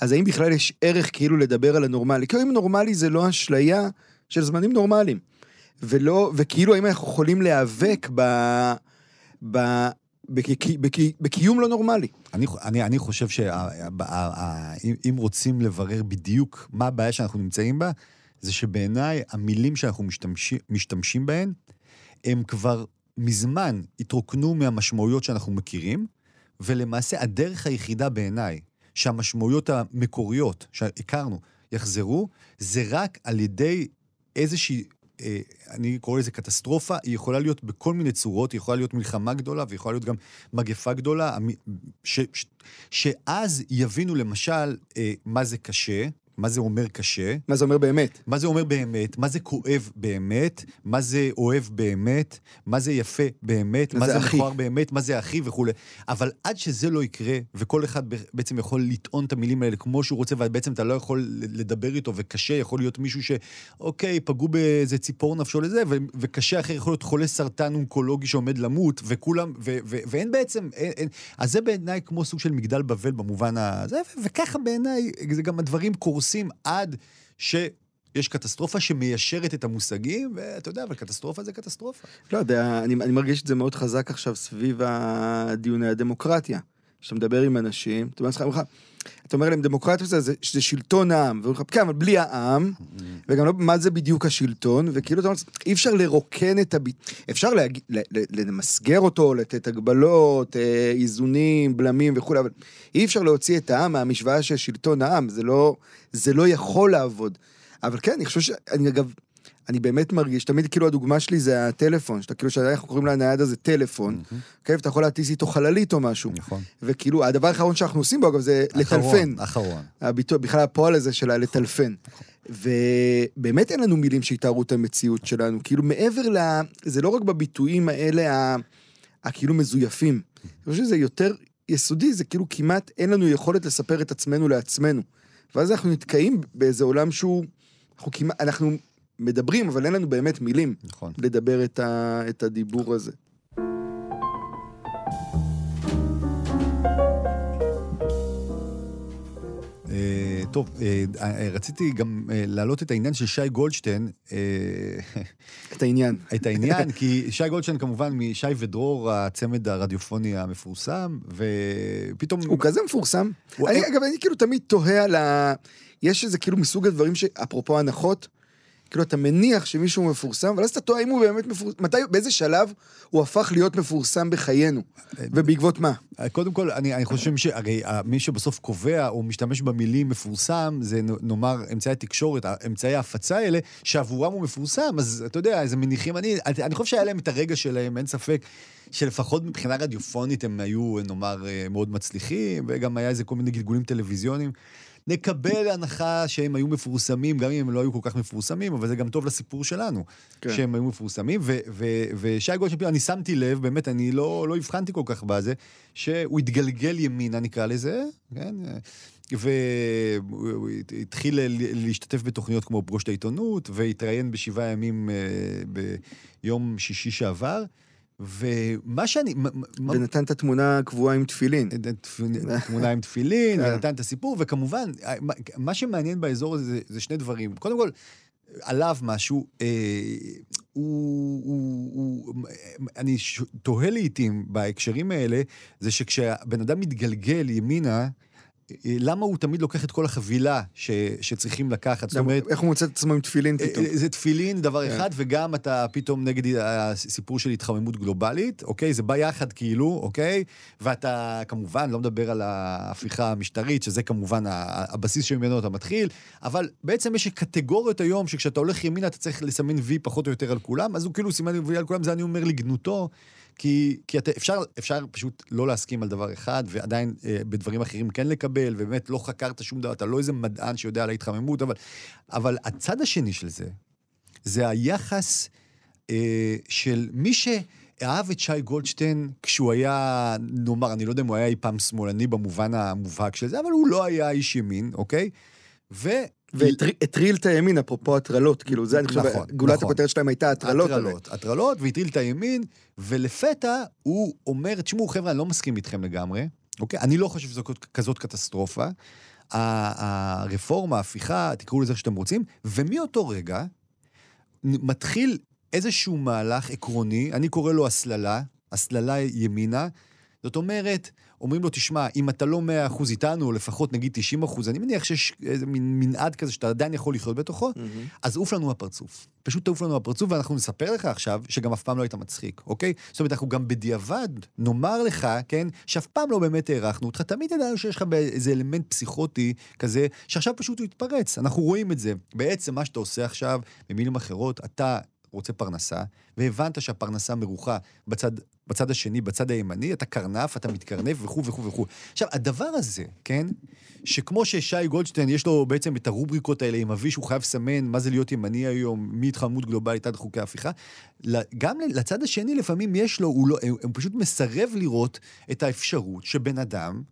אז האם בכלל יש ערך כאילו לדבר על הנורמלי? כי אם נורמלי זה לא אשליה של זמנים נורמליים. ולא, וכאילו האם אנחנו יכולים להיאבק בקיום לא נורמלי. אני חושב שאם רוצים לברר בדיוק מה הבעיה שאנחנו נמצאים בה, זה שבעיניי המילים שאנחנו משתמשים בהן, הם כבר מזמן התרוקנו מהמשמעויות שאנחנו מכירים, ולמעשה הדרך היחידה בעיניי, שהמשמעויות המקוריות שהכרנו יחזרו, זה רק על ידי איזושהי אני קורא לזה קטסטרופה, היא יכולה להיות בכל מיני צורות, היא יכולה להיות מלחמה גדולה, והיא יכולה להיות גם מגפה גדולה, שאז יבינו למשל מה זה קשה, מה זה אומר קשה, מה זה אומר באמת, מה זה אומר באמת, מה זה כואב באמת, מה זה אוהב באמת, מה זה יפה באמת, מה זה מכוער באמת, מה זה אחי וכו'. אבל עד שזה לא יקרה, וכל אחד בעצם יכול לטעון את המילים האלה כמו שהוא רוצה, ובעצם אתה לא יכול לדבר איתו, וקשה יכול להיות מישהו שאוקיי, פגעו באיזה ציפור נפשו לזה, וקשה אחר יכול להיות חולה סרטן אונקולוגי שעומד למות, וכולם, ואין בעצם, אז זה בעיניי כמו סוג של מגדל בבל במובן הזה, וככה בעיניי זה גם הדברים קורסים עד שיש קטסטרופה שמיישרת את המושגים, ואתה יודע, אבל קטסטרופה זה קטסטרופה. לא יודע, אני מרגיש את זה מאוד חזק עכשיו סביב הדיוני הדמוקרטיה. כשאתה מדבר עם אנשים, אתה אומר להם, דמוקרטיה זה שלטון העם, ואומרים לך, כן, אבל בלי העם, וגם לא, מה זה בדיוק השלטון, וכאילו אתה אומר, אי אפשר לרוקן את אפשר למסגר אותו, לתת הגבלות, איזונים, בלמים וכו', אבל אי אפשר להוציא את העם מהמשוואה של שלטון העם, זה לא יכול לעבוד. אבל כן, אני חושב אגב, אני באמת מרגיש, תמיד כאילו הדוגמה שלי זה הטלפון, שאתה כאילו שאנחנו קוראים לנייד הזה טלפון, כאילו אתה יכול להטיס איתו חללית או משהו, וכאילו הדבר האחרון שאנחנו עושים בו אגב זה לטלפן, בכלל הפועל הזה שלה לטלפן, ובאמת אין לנו מילים שיתארו את המציאות שלנו, כאילו מעבר ל... זה לא רק בביטויים האלה הכאילו מזויפים, אני חושב שזה יותר יסודי, זה כאילו כמעט אין לנו יכולת לספר את עצמנו לעצמנו, ואז אנחנו נתקעים באיזה עולם שהוא, אנחנו מדברים, אבל אין לנו באמת מילים לדבר את הדיבור הזה. טוב, רציתי גם להעלות את העניין של שי גולדשטיין. את העניין, כי שי גולדשטיין כמובן משי ודרור, הצמד הרדיופוני המפורסם, ופתאום... הוא כזה מפורסם. אגב, אני כאילו תמיד תוהה על ה... יש איזה כאילו מסוג הדברים שאפרופו הנחות, כאילו אתה מניח שמישהו מפורסם, אבל אז אתה טועה אם הוא באמת מפורסם, מתי, באיזה שלב הוא הפך להיות מפורסם בחיינו, ובעקבות מה? קודם כל, אני חושב שהרי מי שבסוף קובע או משתמש במילים מפורסם, זה נאמר אמצעי התקשורת, אמצעי ההפצה האלה, שעבורם הוא מפורסם, אז אתה יודע, איזה מניחים, אני חושב שהיה להם את הרגע שלהם, אין ספק, שלפחות מבחינה רדיופונית הם היו, נאמר, מאוד מצליחים, וגם היה איזה כל מיני גלגולים טלוויזיוניים, נקבל הנחה שהם היו מפורסמים, גם אם הם לא היו כל כך מפורסמים, אבל זה גם טוב לסיפור שלנו, שהם היו מפורסמים, ושי גולדשטיין, אני שמתי לב, באמת, אני לא הבחנתי כל כך בזה, שהוא התגלגל ימינה, נקרא לזה, כן? והוא התחיל להשתתף בתוכניות כמו בראש העיתונות, והתראיין ב7 ימים ביום שישי שעבר, ומה שאני... ונתן את התמונה קבועה עם תפילין. תמונה עם תפילין, ונתן את הסיפור, וכמובן, מה שמעניין באזור הזה זה שני דברים. קודם כל, עליו משהו, אני תוהה לעיתים בהקשרים האלה, זה שכשהבן אדם מתגלגל ימינה, למה הוא תמיד לוקח את כל החבילה שצריכים לקחת? זאת אומרת... איך הוא מוצא את עצמו עם תפילין פתאום? זה תפילין, דבר אחד, וגם אתה פתאום נגד הסיפור של התחממות גלובלית, אוקיי? זה בא יחד כאילו, אוקיי? ואתה כמובן לא מדבר על ההפיכה המשטרית, שזה כמובן הבסיס שממנו אתה מתחיל, אבל בעצם יש קטגוריות היום שכשאתה הולך ימינה אתה צריך לסמן וי פחות או יותר על כולם, אז הוא כאילו סימן וי על כולם, זה אני אומר לגנותו, כי אפשר פשוט לא להסכים על דבר אחד, ועדיין בדברים אחרים כן לקבל, ובאמת לא חקרת שום דבר, אתה לא איזה מדען שיודע על ההתחממות, אבל הצד השני של זה, זה היחס של מי שאהב את שי גולדשטיין, כשהוא היה, נאמר, אני לא יודע אם הוא היה אי פעם שמאלני במובן המובהק של זה, אבל הוא לא היה איש ימין, אוקיי? והטריל את הימין, אפרופו הטרלות, כאילו זה, אני חושב, גולת הכותרת שלהם הייתה הטרלות. הטרלות, והטריל את הימין, ולפתע הוא אומר, תשמעו חבר'ה, אני לא מסכים איתכם לגמרי, אוקיי? אני לא חושב שזו כזאת קטסטרופה, הרפורמה, ההפיכה, תקראו לזה שאתם רוצים, ומאותו רגע, מתחיל איזשהו מהלך עקרוני, אני קורא לו הסללה, הסללה ימינה, זאת אומרת, אומרים לו, תשמע, אם אתה לא 100% איתנו, או לפחות נגיד 90%, אני מניח שיש איזה מנעד כזה שאתה עדיין יכול לחיות בתוכו, אז עוף לנו הפרצוף. פשוט תעוף לנו הפרצוף, ואנחנו נספר לך עכשיו שגם אף פעם לא היית מצחיק, אוקיי? זאת אומרת, אנחנו גם בדיעבד נאמר לך, כן, שאף פעם לא באמת הערכנו אותך, תמיד ידענו שיש לך איזה אלמנט פסיכוטי כזה, שעכשיו פשוט הוא יתפרץ. אנחנו רואים את זה. בעצם מה שאתה עושה עכשיו, במילים אחרות, אתה רוצה פרנסה, והבנת שהפרנסה מרוחה בצד השני, בצד הימני, אתה קרנף, אתה מתקרנף, וכו וכו וכו. עכשיו, הדבר הזה, כן, שכמו ששי גולדשטיין, יש לו בעצם את הרובריקות האלה, עם אבי שהוא חייב סמן, מה זה להיות ימני היום, מי התחממות גלובלית עד חוקי ההפיכה, גם לצד השני, לפעמים יש לו, הוא פשוט מסרב לראות את האפשרות שבן אדם,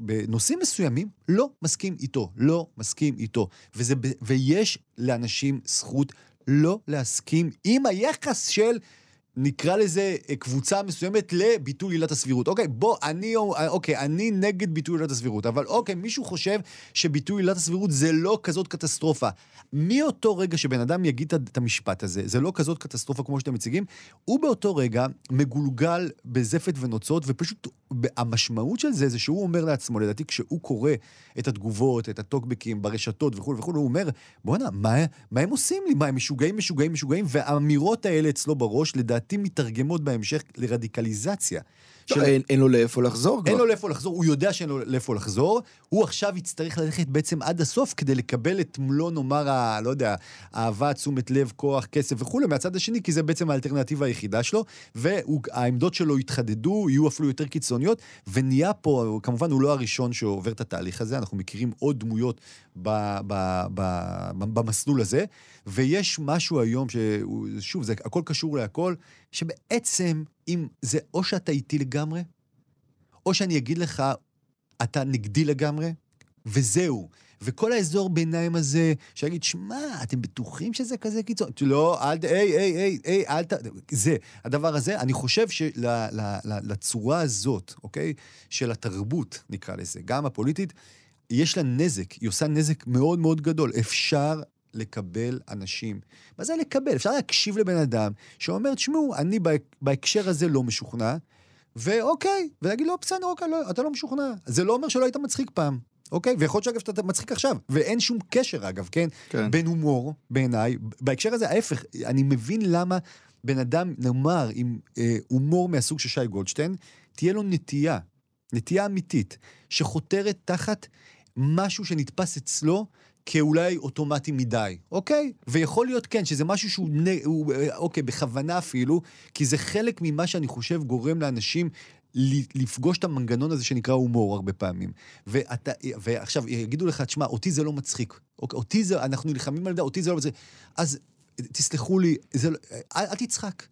בנושאים מסוימים, לא מסכים איתו, לא מסכים איתו. ויש לאנשים זכות לא להסכים עם היחס של, נקרא לזה, קבוצה מסוימת לביטול עילת הסבירות. אוקיי, אני נגד ביטול עילת הסבירות, אבל אוקיי, מישהו חושב שביטול עילת הסבירות זה לא כזאת קטסטרופה. מאותו רגע שבן אדם יגיד את המשפט הזה, זה לא כזאת קטסטרופה כמו שאתם מציגים, הוא באותו רגע מגולגל בזפת ונוצות, ופשוט המשמעות של זה, זה שהוא אומר לעצמו, לדעתי, כשהוא קורא את התגובות, את הטוקבקים ברשתות וכו' וכו', הוא אומר, בוא'נה, מה הם עושים לי? מה, הם משוגעים, והאמירות האלה אצלו בראש, לדעתי, מתרגמות בהמשך לרדיקליזציה. אין לו לאיפה לחזור. אין לו לאיפה לחזור, הוא יודע שאין לו לאיפה לחזור, הוא עכשיו יצטרך ללכת בעצם עד הסוף, כדי לקבל את מלוא, נאמר, לא יודע, אהבה, תשומת לב, כוח, כסף וכו', מהצד השני, כי זה בעצם האלטרנטיבה היחידה שלו, והעמדות שלו יתחדדו, יהיו אפילו יותר קיצוניות, ונהיה פה, כמובן הוא לא הראשון שעובר את התהליך הזה, אנחנו מכירים עוד דמויות במסלול הזה, ויש משהו היום, שוב, זה הכל קשור להכל, שבעצם אם זה או שאתה איתי לגמרי, או שאני אגיד לך, אתה נגדי לגמרי, וזהו. וכל האזור ביניים הזה, שיגיד, שמה, אתם בטוחים שזה כזה קיצון? לא, אל ת... זה, הדבר הזה, אני חושב שלצורה הזאת, אוקיי, של התרבות, נקרא לזה, גם הפוליטית, יש לה נזק, היא עושה נזק מאוד מאוד גדול. אפשר לקבל אנשים. מה זה לקבל? אפשר להקשיב לבן אדם, שאומר, תשמעו, אני בהקשר הזה לא משוכנע, ואוקיי, ולהגיד לו, בסדר, אוקיי, לא, אתה לא משוכנע. זה לא אומר שלא היית מצחיק פעם, אוקיי? ויכול להיות שאגב, אתה מצחיק עכשיו, ואין שום קשר, אגב, כן? כן. בין הומור, בעיניי, בהקשר הזה, ההפך, אני מבין למה בן אדם נאמר עם הומור מהסוג של שי גולדשטיין, תהיה לו נטייה אמיתית, שחותרת תחת משהו שנתפס אצלו, כאולי אוטומטי מדי, אוקיי? ויכול להיות כן, שזה משהו שהוא, אוקיי, בכוונה אפילו, כי זה חלק ממה שאני חושב גורם לאנשים לפגוש את המנגנון הזה שנקרא הומור הרבה פעמים. ועכשיו, יגידו לך, תשמע, אותי זה לא מצחיק. אותי זה, אנחנו נלחמים על זה, אותי זה לא מצחיק. אז תסלחו לי, אל תצחק.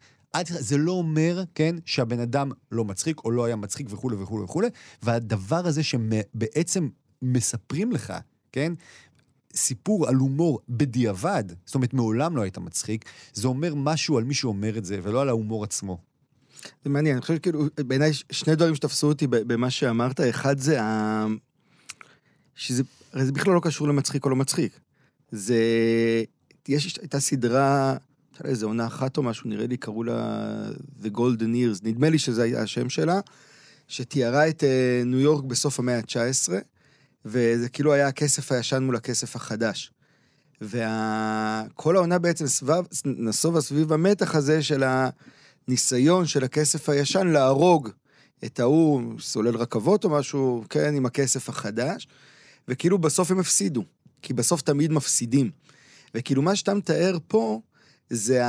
זה לא אומר, כן, שהבן אדם לא מצחיק, או לא היה מצחיק וכו' וכו' וכו'. והדבר הזה שבעצם מספרים לך, כן, סיפור על הומור בדיעבד, זאת אומרת, מעולם לא היית מצחיק, זה אומר משהו על מי שאומר את זה, ולא על ההומור עצמו. זה מעניין, אני חושב שכאילו, בעיניי שני דברים שתפסו אותי במה שאמרת, אחד זה, שזה בכלל לא קשור למצחיק או לא מצחיק, זה, הייתה סדרה, איזה עונה אחת או משהו, נראה לי, קראו לה The Golden Years, נדמה לי שזה היה השם שלה, שתיארה את ניו יורק בסוף המאה ה-19, וזה כאילו היה הכסף הישן מול הכסף החדש. וכל העונה בעצם נסובה סביב המתח הזה של הניסיון של הכסף הישן להרוג את ההוא, סולל רכבות או משהו, כן, עם הכסף החדש, וכאילו בסוף הם הפסידו, כי בסוף תמיד מפסידים. וכאילו מה שאתה מתאר פה, זה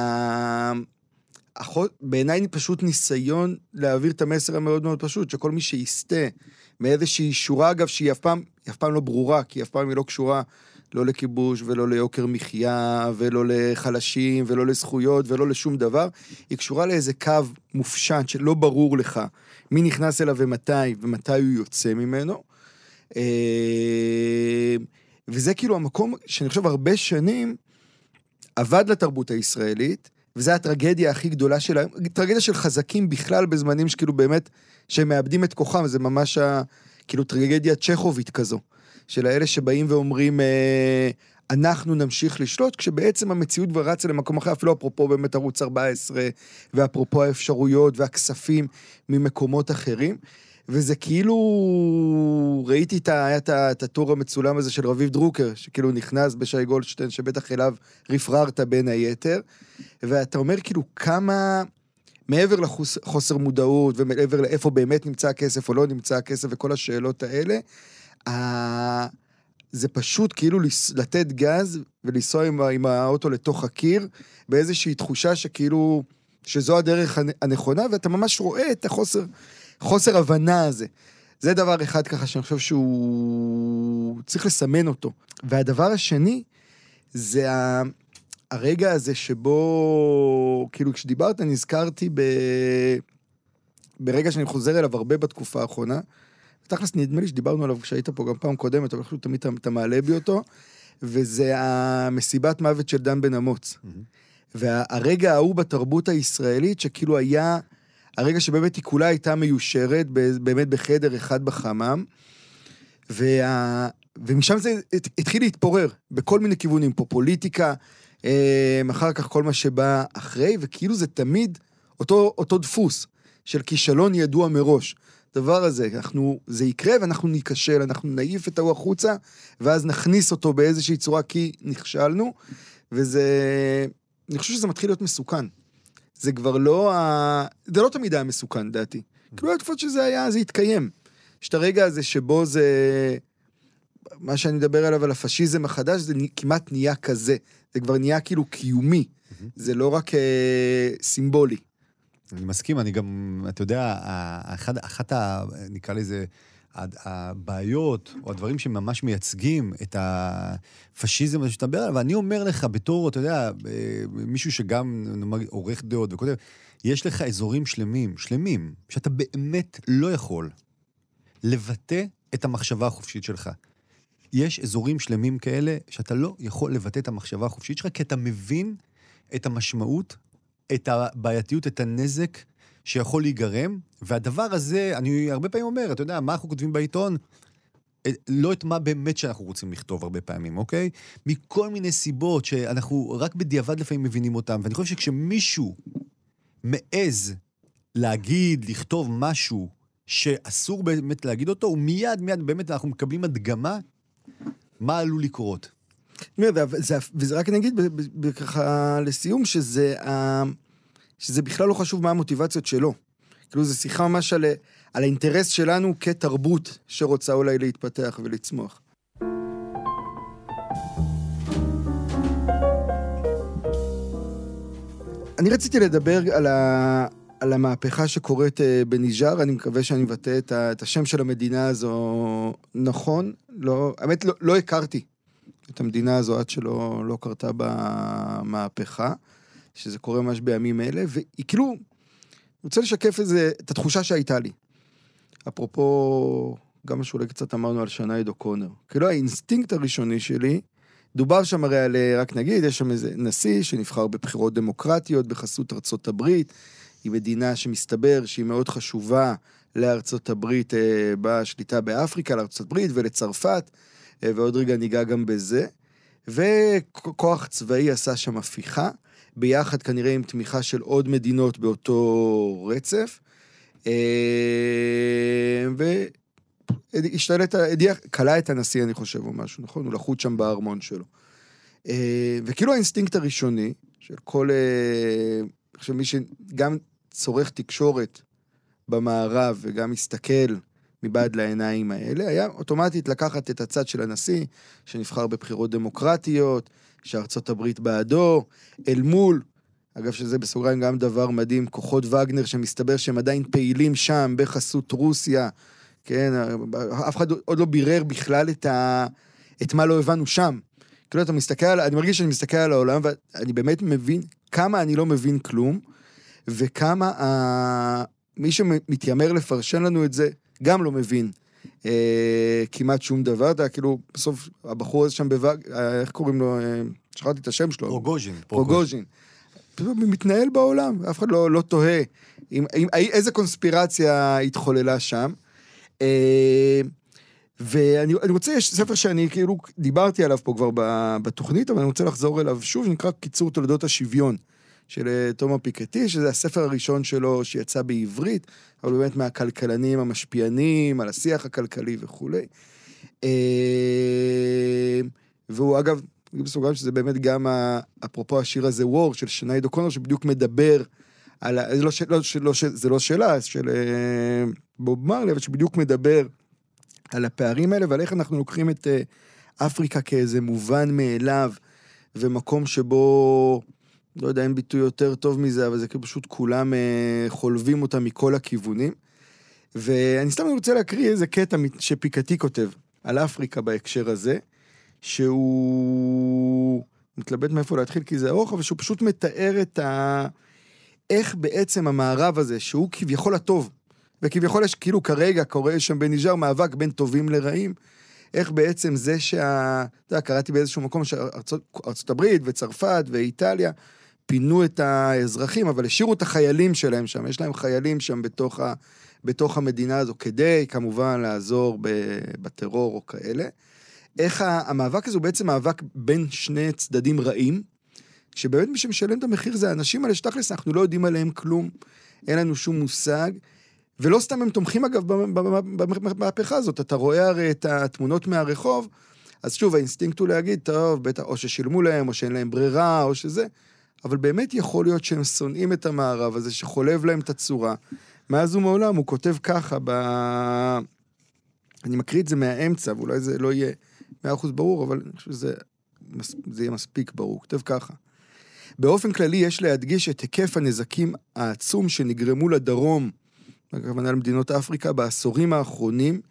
בעיניי פשוט ניסיון להעביר את המסר המאוד מאוד פשוט, שכל מי שיסתה מאיזושהי שורה, אגב, שהיא אף פעם לא ברורה, כי אף פעם היא לא קשורה לא לכיבוש ולא ליוקר מחיה, ולא לחלשים, ולא לזכויות, ולא לשום דבר, היא קשורה לאיזה קו מופשט שלא ברור לך, מי נכנס אליו ומתי הוא יוצא ממנו. וזה כאילו המקום שאני חושב הרבה שנים, עבד לתרבות הישראלית, וזו הטרגדיה הכי גדולה שלה, טרגדיה של חזקים בכלל בזמנים שכאילו באמת, שהם מאבדים את כוחם, זה ממש כאילו טרגדיה צ'כובית כזו, של האלה שבאים ואומרים, אנחנו נמשיך לשלוט, כשבעצם המציאות ורצה למקום אחר, אפילו אפרופו באמת ערוץ 14, ואפרופו האפשרויות והכספים ממקומות אחרים, וזה כאילו, ראיתי את התור המצולם הזה של רביב דרוקר, שכאילו נכנס בשי גולדשטיין, שבטח אליו רפררת בין היתר, ואתה אומר כאילו כמה, מעבר לחוסר מודעות, ומעבר לאיפה באמת נמצא הכסף או לא נמצא הכסף, וכל השאלות האלה, זה פשוט כאילו לתת גז, ולנסוע עם האוטו לתוך הקיר, באיזושהי תחושה שכאילו, שזו הדרך הנכונה, ואתה ממש רואה את חוסר הבנה הזה. זה דבר אחד ככה שאני חושב שהוא צריך לסמן אותו. והדבר השני, זה הרגע הזה שבו, כאילו כשדיברת, נזכרתי ברגע שאני חוזר אליו הרבה בתקופה האחרונה, תכלס נדמה לי שדיברנו עליו כשהיית פה גם פעם קודמת, אבל חושב תמיד אתה מעלה בי אותו, וזה המסיבת מוות של דן בן אמוץ. והרגע ההוא בתרבות הישראלית, שכאילו היה הרגע שבאמת היא כולה הייתה מיושרת, באמת בחדר אחד בחמם, ומשם זה התחיל להתפורר, בכל מיני כיוונים פה, פוליטיקה, אחר כך כל מה שבא אחרי, וכאילו זה תמיד אותו דפוס, של כישלון ידוע מראש, דבר הזה, זה יקרה ואנחנו ניכשל, אנחנו נעיף את ההוא החוצה, ואז נכניס אותו באיזושהי צורה, כי נכשלנו, וזה, אני חושב שזה מתחיל להיות מסוכן, זה כבר לא, זה לא תמיד היה מסוכן, דעתי. כאילו, התקופות שזה היה, זה התקיים. יש את הרגע הזה שבו זה, מה שאני מדבר עליו, על הפשיזם החדש, זה כמעט נהיה כזה. זה כבר נהיה כאילו קיומי. זה לא רק סימבולי. אני מסכים, אני גם, אתה יודע, אחת, נקרא לזה, הבעיות, או הדברים שממש מייצגים את הפשיזם הזה שאתה מדבר עליו, ואני אומר לך בתור, אתה יודע, מישהו שגם עורך דעות וכותב, יש לך אזורים שלמים, שאתה באמת לא יכול לבטא את המחשבה החופשית שלך. יש אזורים שלמים כאלה שאתה לא יכול לבטא את המחשבה החופשית שלך, כי אתה מבין את המשמעות, את הבעייתיות, את הנזק, שיכול להיגרם, והדבר הזה, אני הרבה פעמים אומר, אתה יודע, מה אנחנו כותבים בעיתון, לא את מה באמת שאנחנו רוצים לכתוב הרבה פעמים, אוקיי? מכל מיני סיבות שאנחנו רק בדיעבד לפעמים מבינים אותן, ואני חושב שכשמישהו מעז להגיד, לכתוב משהו שאסור באמת להגיד אותו, ומיד באמת אנחנו מקבלים הדגמה, מה עלול לקרות. וזה רק נגיד ככה לסיום, שזה בכלל לא חשוב מה המוטיבציות שלו. כאילו, זה שיחה ממש על האינטרס שלנו כתרבות שרוצה אולי להתפתח ולצמוח. אני רציתי לדבר על המהפכה שקורית בניג'ר, אני מקווה שאני מבטא את השם של המדינה הזו נכון. האמת, לא הכרתי את המדינה הזו עד שלא קרתה במהפכה. שזה קורה ממש בימים אלה, והיא כאילו, אני רוצה לשקף את התחושה שהייתה לי. אפרופו, גם שאולי קצת אמרנו על שינייד או'קונור. כאילו האינסטינקט הראשוני שלי, דובר שם הרי על, רק נגיד, יש שם איזה נשיא שנבחר בבחירות דמוקרטיות, בחסות ארצות הברית, היא מדינה שמסתבר שהיא מאוד חשובה לארצות הברית בשליטה באפריקה, לארצות הברית ולצרפת, ועוד רגע ניגע גם בזה, וכוח צבאי עשה שם הפיכה, ביחד כנראה עם תמיכה של עוד מדינות באותו רצף, והשתלט, קלה את הנשיא אני חושב או משהו, נכון? הוא לחוץ שם בארמון שלו. וכאילו האינסטינקט הראשוני, של כל, עכשיו מי שגם צורך תקשורת במערב וגם הסתכל מבעד לעיניים האלה, היה אוטומטית לקחת את הצד של הנשיא, שנבחר בבחירות דמוקרטיות, שארצות הברית בעדו, אל מול, אגב שזה בסוגריים גם דבר מדהים, כוחות וגנר שמסתבר שהם עדיין פעילים שם בחסות רוסיה, כן, אף אחד עוד לא בירר בכלל את מה לא הבנו שם. כאילו אתה מסתכל, אני מרגיש שאני מסתכל על העולם, ואני באמת מבין כמה אני לא מבין כלום, וכמה מי שמתיימר לפרשן לנו את זה, גם לא מבין כמעט שום דבר, אתה כאילו, בסוף הבחור הזה שם איך קוראים לו, שכחתי את השם שלו. פרוגוז'ין. מתנהל בעולם, אף אחד לא תוהה, איזה קונספירציה התחוללה שם, ואני רוצה, יש ספר שאני כאילו דיברתי עליו פה כבר בתוכנית, אבל אני רוצה לחזור אליו שוב, שנקרא קיצור תולדות השוויון, של תומא פיקטי, שזה הספר הראשון שלו שיצא בעברית, אבל באמת מהכלכלנים המשפיענים, על השיח הכלכלי וכולי. והוא אגב, בסוגריים שזה באמת גם, אפרופו השיר הזה וור, של שינייד או'קונור, שבדיוק מדבר על, זה לא שאלה, של בוב מרלי, אבל שבדיוק מדבר על הפערים האלה, ועל איך אנחנו לוקחים את אפריקה כאיזה מובן מאליו, ומקום שבו לא יודע, אין ביטוי יותר טוב מזה, אבל זה פשוט כולם חולבים אותה מכל הכיוונים, ואני סתם רוצה להקריא איזה קטע שפיקטי כותב על אפריקה בהקשר הזה, שהוא מתלבט מאיפה להתחיל כי זה ארוך, אבל שהוא פשוט מתאר את איך בעצם המערב הזה, שהוא כביכול הטוב, וכביכול יש כאילו כרגע קורה שם בניג'ר מאבק בין טובים לרעים, איך בעצם זה אתה יודע, קראתי באיזשהו מקום שארצות הברית וצרפת ואיטליה פינו את האזרחים, אבל השאירו את החיילים שלהם שם, יש להם חיילים שם בתוך המדינה הזו, כדי כמובן לעזור בטרור או כאלה, איך המאבק הזה הוא בעצם מאבק בין שני צדדים רעים, שבאמת מי שמשלם את המחיר זה האנשים האלה שתכלס, אנחנו לא יודעים עליהם כלום, אין לנו שום מושג, ולא סתם הם תומכים אגב במהפכה הזאת, אתה רואה הרי את התמונות מהרחוב, אז שוב האינסטינקט הוא להגיד, טוב, בטח, או ששילמו להם, או שאין להם ברירה, או שזה, אבל באמת יכול להיות שהם שונאים את המערב הזה, שחולב להם את הצורה, מאז ומעולם הוא כותב ככה, אני מקריא את זה מהאמצע, ואולי זה לא יהיה 100% ברור, אבל אני חושב שזה יהיה מספיק ברור, הוא כותב ככה, באופן כללי יש להדגיש את היקף הנזקים העצום שנגרמו לדרום, הכוונה למדינות אפריקה בעשורים האחרונים,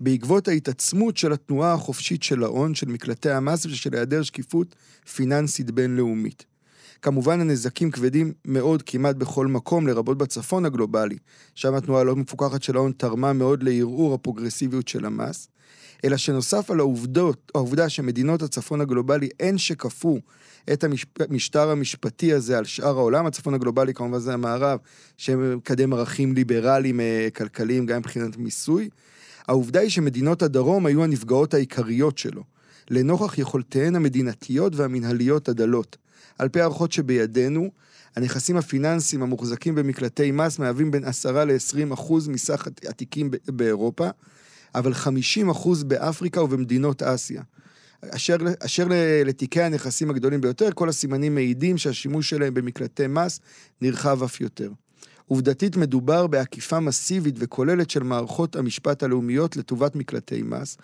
בעקבות ההתעצמות של התנועה החופשית של ההון, של מקלטי המס ושל היעדר שקיפות פיננסית בינלאומית. כמובן הנזקים כבדים מאוד כמעט בכל מקום, לרבות בצפון הגלובלי, שם התנועה הלא מפוקחת של ההון תרמה מאוד לערעור הפרוגרסיביות של המס, אלא שנוסף על העובדה שמדינות הצפון הגלובלי אין שקפו את המשטר המשפטי הזה על שאר העולם, הצפון הגלובלי כמובן זה המערב, שמקדם ערכים ליברליים כלכליים גם מבחינת מיסוי, העובדה היא שמדינות הדרום היו הנפגעות העיקריות שלו, לנוכח יכולתיהן המדינתיות והמנהליות הדלות. על פי הערכות שבידינו, הנכסים הפיננסיים המוחזקים במקלטי מס מהווים בין 10% ל-20% מסך התיקים באירופה, אבל 50% באפריקה ובמדינות אסיה. אשר לתיקי הנכסים הגדולים ביותר, כל הסימנים מעידים שהשימוש שלהם במקלטי מס נרחב אף יותר. עובדתית מדובר בעקיפה מסיבית וכוללת של מערכות המשפט הלאומיות לטובת מקלטי מס,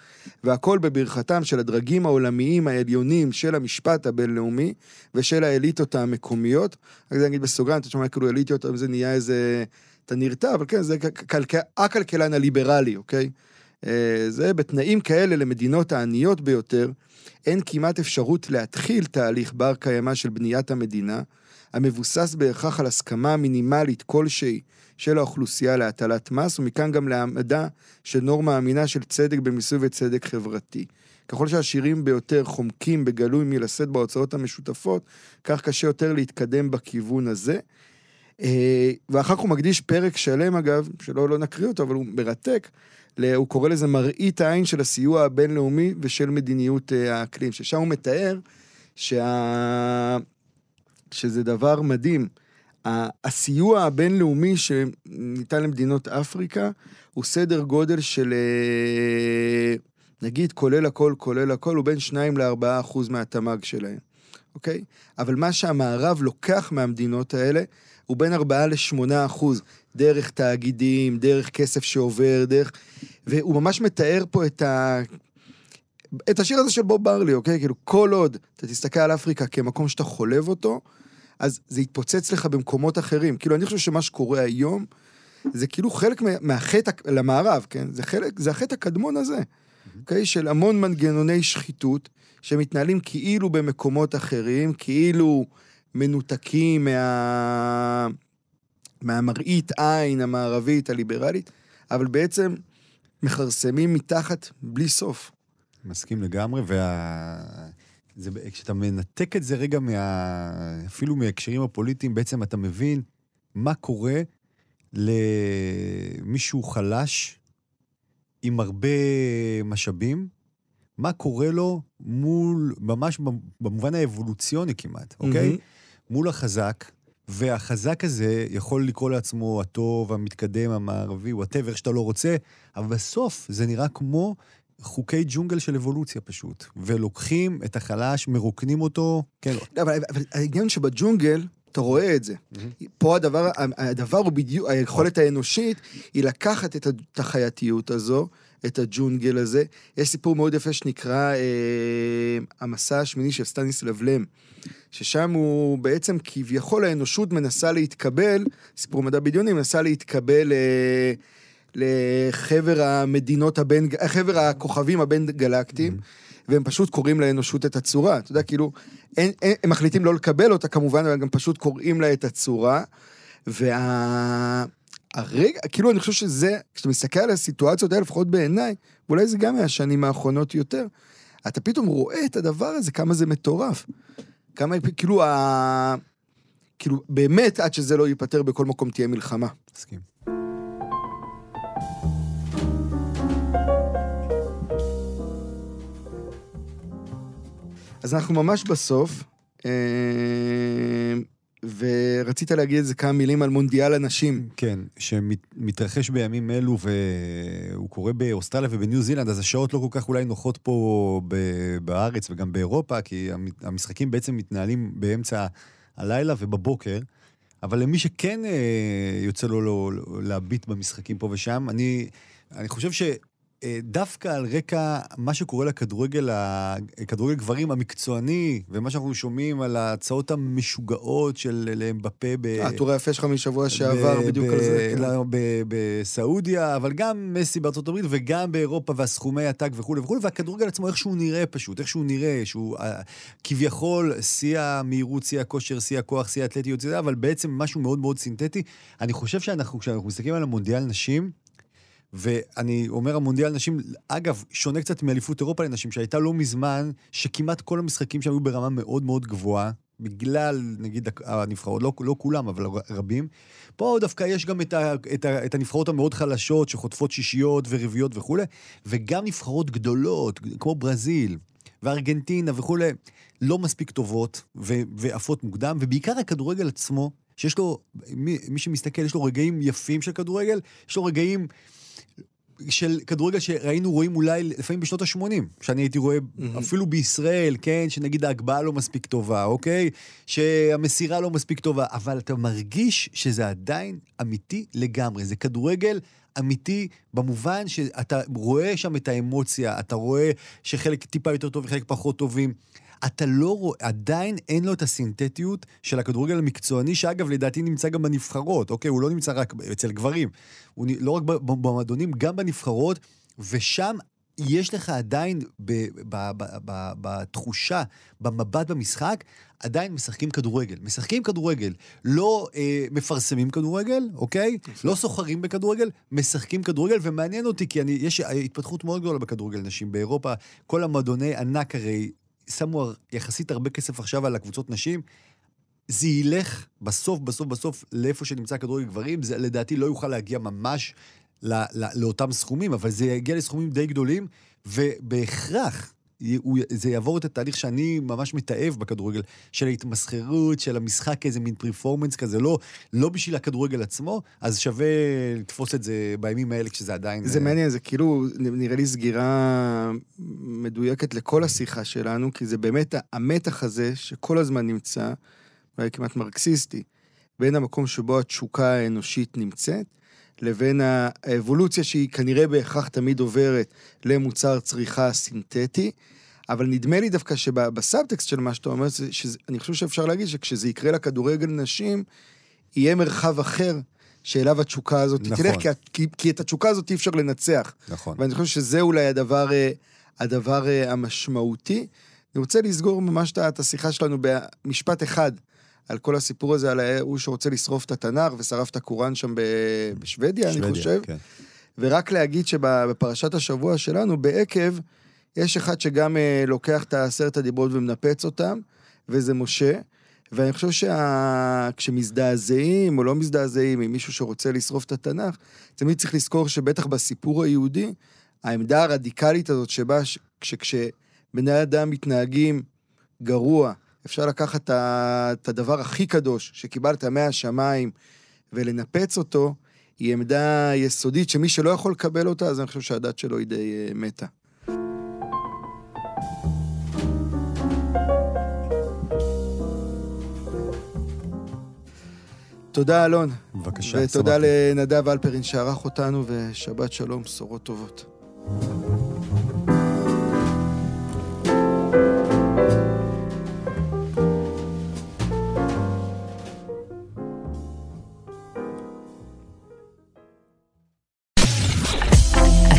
והכל בברכתם של הדרגים העולמיים העליונים של המשפט הבינלאומי ושל האליטות המקומיות. אז אני אגיד בסוגריים, אתה שומע כאילו אליטיות, זה נהיה איזה, אתה נרתע, אבל כן, זה הכלכלן הליברלי, אוקיי? זה בתנאים כאלה למדינות העניות ביותר, אין כמעט אפשרות להתחיל תהליך בר קיימה של בניית המדינה, המבוסס בהכרח על הסכמה מינימלית כלשהי של האוכלוסייה להטלת מס, ומכאן גם להעמדה של נורמה אמינה של צדק במיסוי וצדק חברתי. ככל שהעשירים ביותר חומקים בגלוי מלשאת בהוצאות המשותפות, כך קשה יותר להתקדם בכיוון הזה. ואחר כך הוא מקדיש פרק שלם, אגב, שלא נקריא אותו, אבל הוא מרתק, הוא קורא לזה מראית העין של הסיוע הבינלאומי ושל מדיניות האקלים, ששם הוא מתאר שזה דבר מדהים. הסיוע הבינלאומי שניתן למדינות אפריקה הוא סדר גודל של, נגיד, כולל הכל, הוא בין 2-4% מהתמ"ג שלהם, אוקיי? אבל מה שהמערב לוקח מהמדינות האלה, הוא בין 4-8%, דרך תאגידים, דרך כסף שעובר, והוא ממש מתאר פה את השיר הזה של בוב מרלי, אוקיי? כאילו, כל עוד אתה תסתכל על אפריקה כמקום שאתה חולב אותו, אז זה יתפוצץ לך במקומות אחרים. כאילו, אני חושב שמה שקורה היום, זה כאילו חלק מהחטא למערב, כן? זה החטא הקדמון הזה, אוקיי? של המון מנגנוני שחיתות, שמתנהלים כאילו במקומות אחרים, כאילו מנותקים מהמראית עין המערבית הליברלית, אבל בעצם מחרסמים מתחת בלי סוף. מסכים לגמרי, כשאתה מנתק את זה רגע אפילו מהקשרים הפוליטיים, בעצם אתה מבין מה קורה למישהו חלש עם הרבה משאבים, מה קורה לו מול, ממש במובן האבולוציוני כמעט, אוקיי? מול החזק, והחזק הזה יכול לקרוא לעצמו הטוב, המתקדם, המערבי, whatever שאתה לא רוצה, אבל בסוף זה נראה כמו חוקי ג'ונגל של אבולוציה פשוט, ולוקחים את החלש, מרוקנים אותו, כן. אבל העניין שבג'ונגל, אתה רואה את זה. פה הדבר הוא בדיוק, היכולת האנושית, היא לקחת את החייתיות הזו, את הג'ונגל הזה. יש סיפור מאוד יפה שנקרא המסע השמיני של סטניסלב לם, ששם הוא בעצם כביכול האנושות מנסה להתקבל, סיפור מדע בדיוני, מנסה להתקבל לחבר המדינות, חבר הכוכבים הבין גלקטיים, והם פשוט קוראים לאנושות את הצורה. אתה יודע, כאילו, הם מחליטים לא לקבל אותה כמובן, אבל גם פשוט קוראים לה את הצורה, הרגע, כאילו אני חושב שזה, כשאתה מסתכל על הסיטואציות האלה, לפחות בעיניי, ואולי זה גם מהשנים האחרונות יותר, אתה פתאום רואה את הדבר הזה, כמה זה מטורף. כמה, כאילו, באמת, עד שזה לא ייפטר, בכל מקום תהיה מלחמה. מסכים. אז אנחנו ממש בסוף, ורצית להגיד איזה כמה מילים על מונדיאל הנשים. כן, שמתרחש בימים אלו, והוא קורה באוסטרליה ובניו זילנד, אז השעות לא כל כך אולי נוחות פה בארץ וגם באירופה, כי המשחקים בעצם מתנהלים באמצע הלילה ובבוקר, אבל למי שכן יוצא לו להביט במשחקים פה ושם, אני חושב דווקא על רקע מה שקורה לכדורגל, כדורגל גברים המקצועני, ומה שאנחנו שומעים על ההצעות המשוגעות של אמבפה התורה יפה שלך משבוע שעבר בדיוק על זה. בסעודיה, אבל גם מסי בארצות הברית, וגם באירופה, והסכומי עתק וכו', והכדורגל עצמו, איך שהוא נראה פשוט, איך שהוא נראה, שהוא כביכול שיא המהירות, שיא הכושר, שיא הכוח, שיא האתלטיות, אבל בעצם משהו מאוד מאוד סינתטי. אני חושב כשאנחנו מסתכלים על המונדיאל נשים, ואני אומר, המונדיאל נשים, אגב, שונה קצת מאליפות אירופה לנשים, שהייתה לא מזמן, שכמעט כל המשחקים שהיו ברמה מאוד מאוד גבוהה, בגלל, נגיד, הנבחרות, לא כולם, אבל רבים. פה דווקא יש גם את הנבחרות המאוד חלשות, שחוטפות שישיות ורביעיות וכו', וגם נבחרות גדולות, כמו ברזיל, וארגנטינה וכו', לא מספיק טובות, ועפות מוקדם, ובעיקר הכדורגל עצמו, שיש לו, מי שמסתכל, יש לו רגעים יפים של כדורגל, יש לו רגעים של כדורגל רואים אולי לפעמים בשנות ה-80, שאני הייתי רואה אפילו בישראל, כן, שנגיד ההגבהה לא מספיק טובה, אוקיי? שהמסירה לא מספיק טובה, אבל אתה מרגיש שזה עדיין אמיתי לגמרי, זה כדורגל אמיתי במובן שאתה רואה שם את האמוציה, אתה רואה שחלק טיפה יותר טוב וחלק פחות טובים, אתה לא רואה, עדיין אין לו את הסינתטיות של הכדורגל המקצועני, שאגב, לדעתי נמצא גם בנבחרות, אוקיי? הוא לא נמצא רק אצל גברים, הוא לא רק במועדונים, גם בנבחרות, ושם יש לך עדיין בתחושה, במבט במשחק, עדיין משחקים כדורגל, לא מפרסמים כדורגל, אוקיי? לא סוחרים בכדורגל, משחקים כדורגל, ומעניין אותי, כי יש התפתחות מאוד גדולה בכדורגל נשים באירופה, כל המועדוני ענק הרי, שמו יחסית הרבה כסף עכשיו על הקבוצות נשים, זה ילך בסוף, בסוף, בסוף, לאיפה שנמצא כדורגל גברים, זה לדעתי לא יוכל להגיע ממש לאותם סכומים, אבל זה יגיע לסכומים די גדולים, ובהכרח זה יעבור את התהליך שאני ממש מתאהב בכדורגל, של ההתמסחרות, של המשחק, איזה מין פרפורמנס כזה, לא בשביל הכדורגל עצמו, אז שווה לתפוס את זה בימים האלה, כשזה עדיין... זה מעניין, זה כאילו, נראה לי סגירה מדויקת לכל השיחה שלנו, כי זה באמת המתח הזה, שכל הזמן נמצא, אולי כמעט מרקסיסטי, בין המקום שבו התשוקה האנושית נמצאת, לבין האבולוציה שהיא כנראה בהכרח תמיד עוברת למוצר צריכה סינתטי, אבל נדמה לי דווקא שבסאבטקסט של מה שאתה אומר, אני חושב שאפשר להגיד שכשזה יקרה לכדורגל נשים, יהיה מרחב אחר שאליו התשוקה הזאת תלך, כי את התשוקה הזאת אי אפשר לנצח. ואני חושב שזה אולי הדבר המשמעותי. אני רוצה לסגור ממש את השיחה שלנו במשפט אחד, על כל הסיפור הזה, על הוא שרוצה לשרוף את התנ"ך, ושרף את הקוראן שם בשוודיה, אני חושב. כן. ורק להגיד שבפרשת השבוע שלנו, בעקב, יש אחד שגם לוקח את 10 הדיברות ומנפץ אותם, וזה משה, ואני חושב כשמזדעזעים או לא מזדעזעים עם מישהו שרוצה לשרוף את התנ"ך, תמיד צריך לזכור שבטח בסיפור היהודי, העמדה הרדיקלית הזאת שבה, כשבני אדם מתנהגים גרוע, אפשר לקחת את הדבר הכי קדוש שקיבלת מהשמיים ולנפץ אותו, היא עמדה יסודית שמי שלא יכול לקבל אותה, אז אני חושב שהדת שלו היא די מתה. תודה אלון. בבקשה. ותודה לנדב אלפרין שערך אותנו, ושבת שלום, בשורות טובות.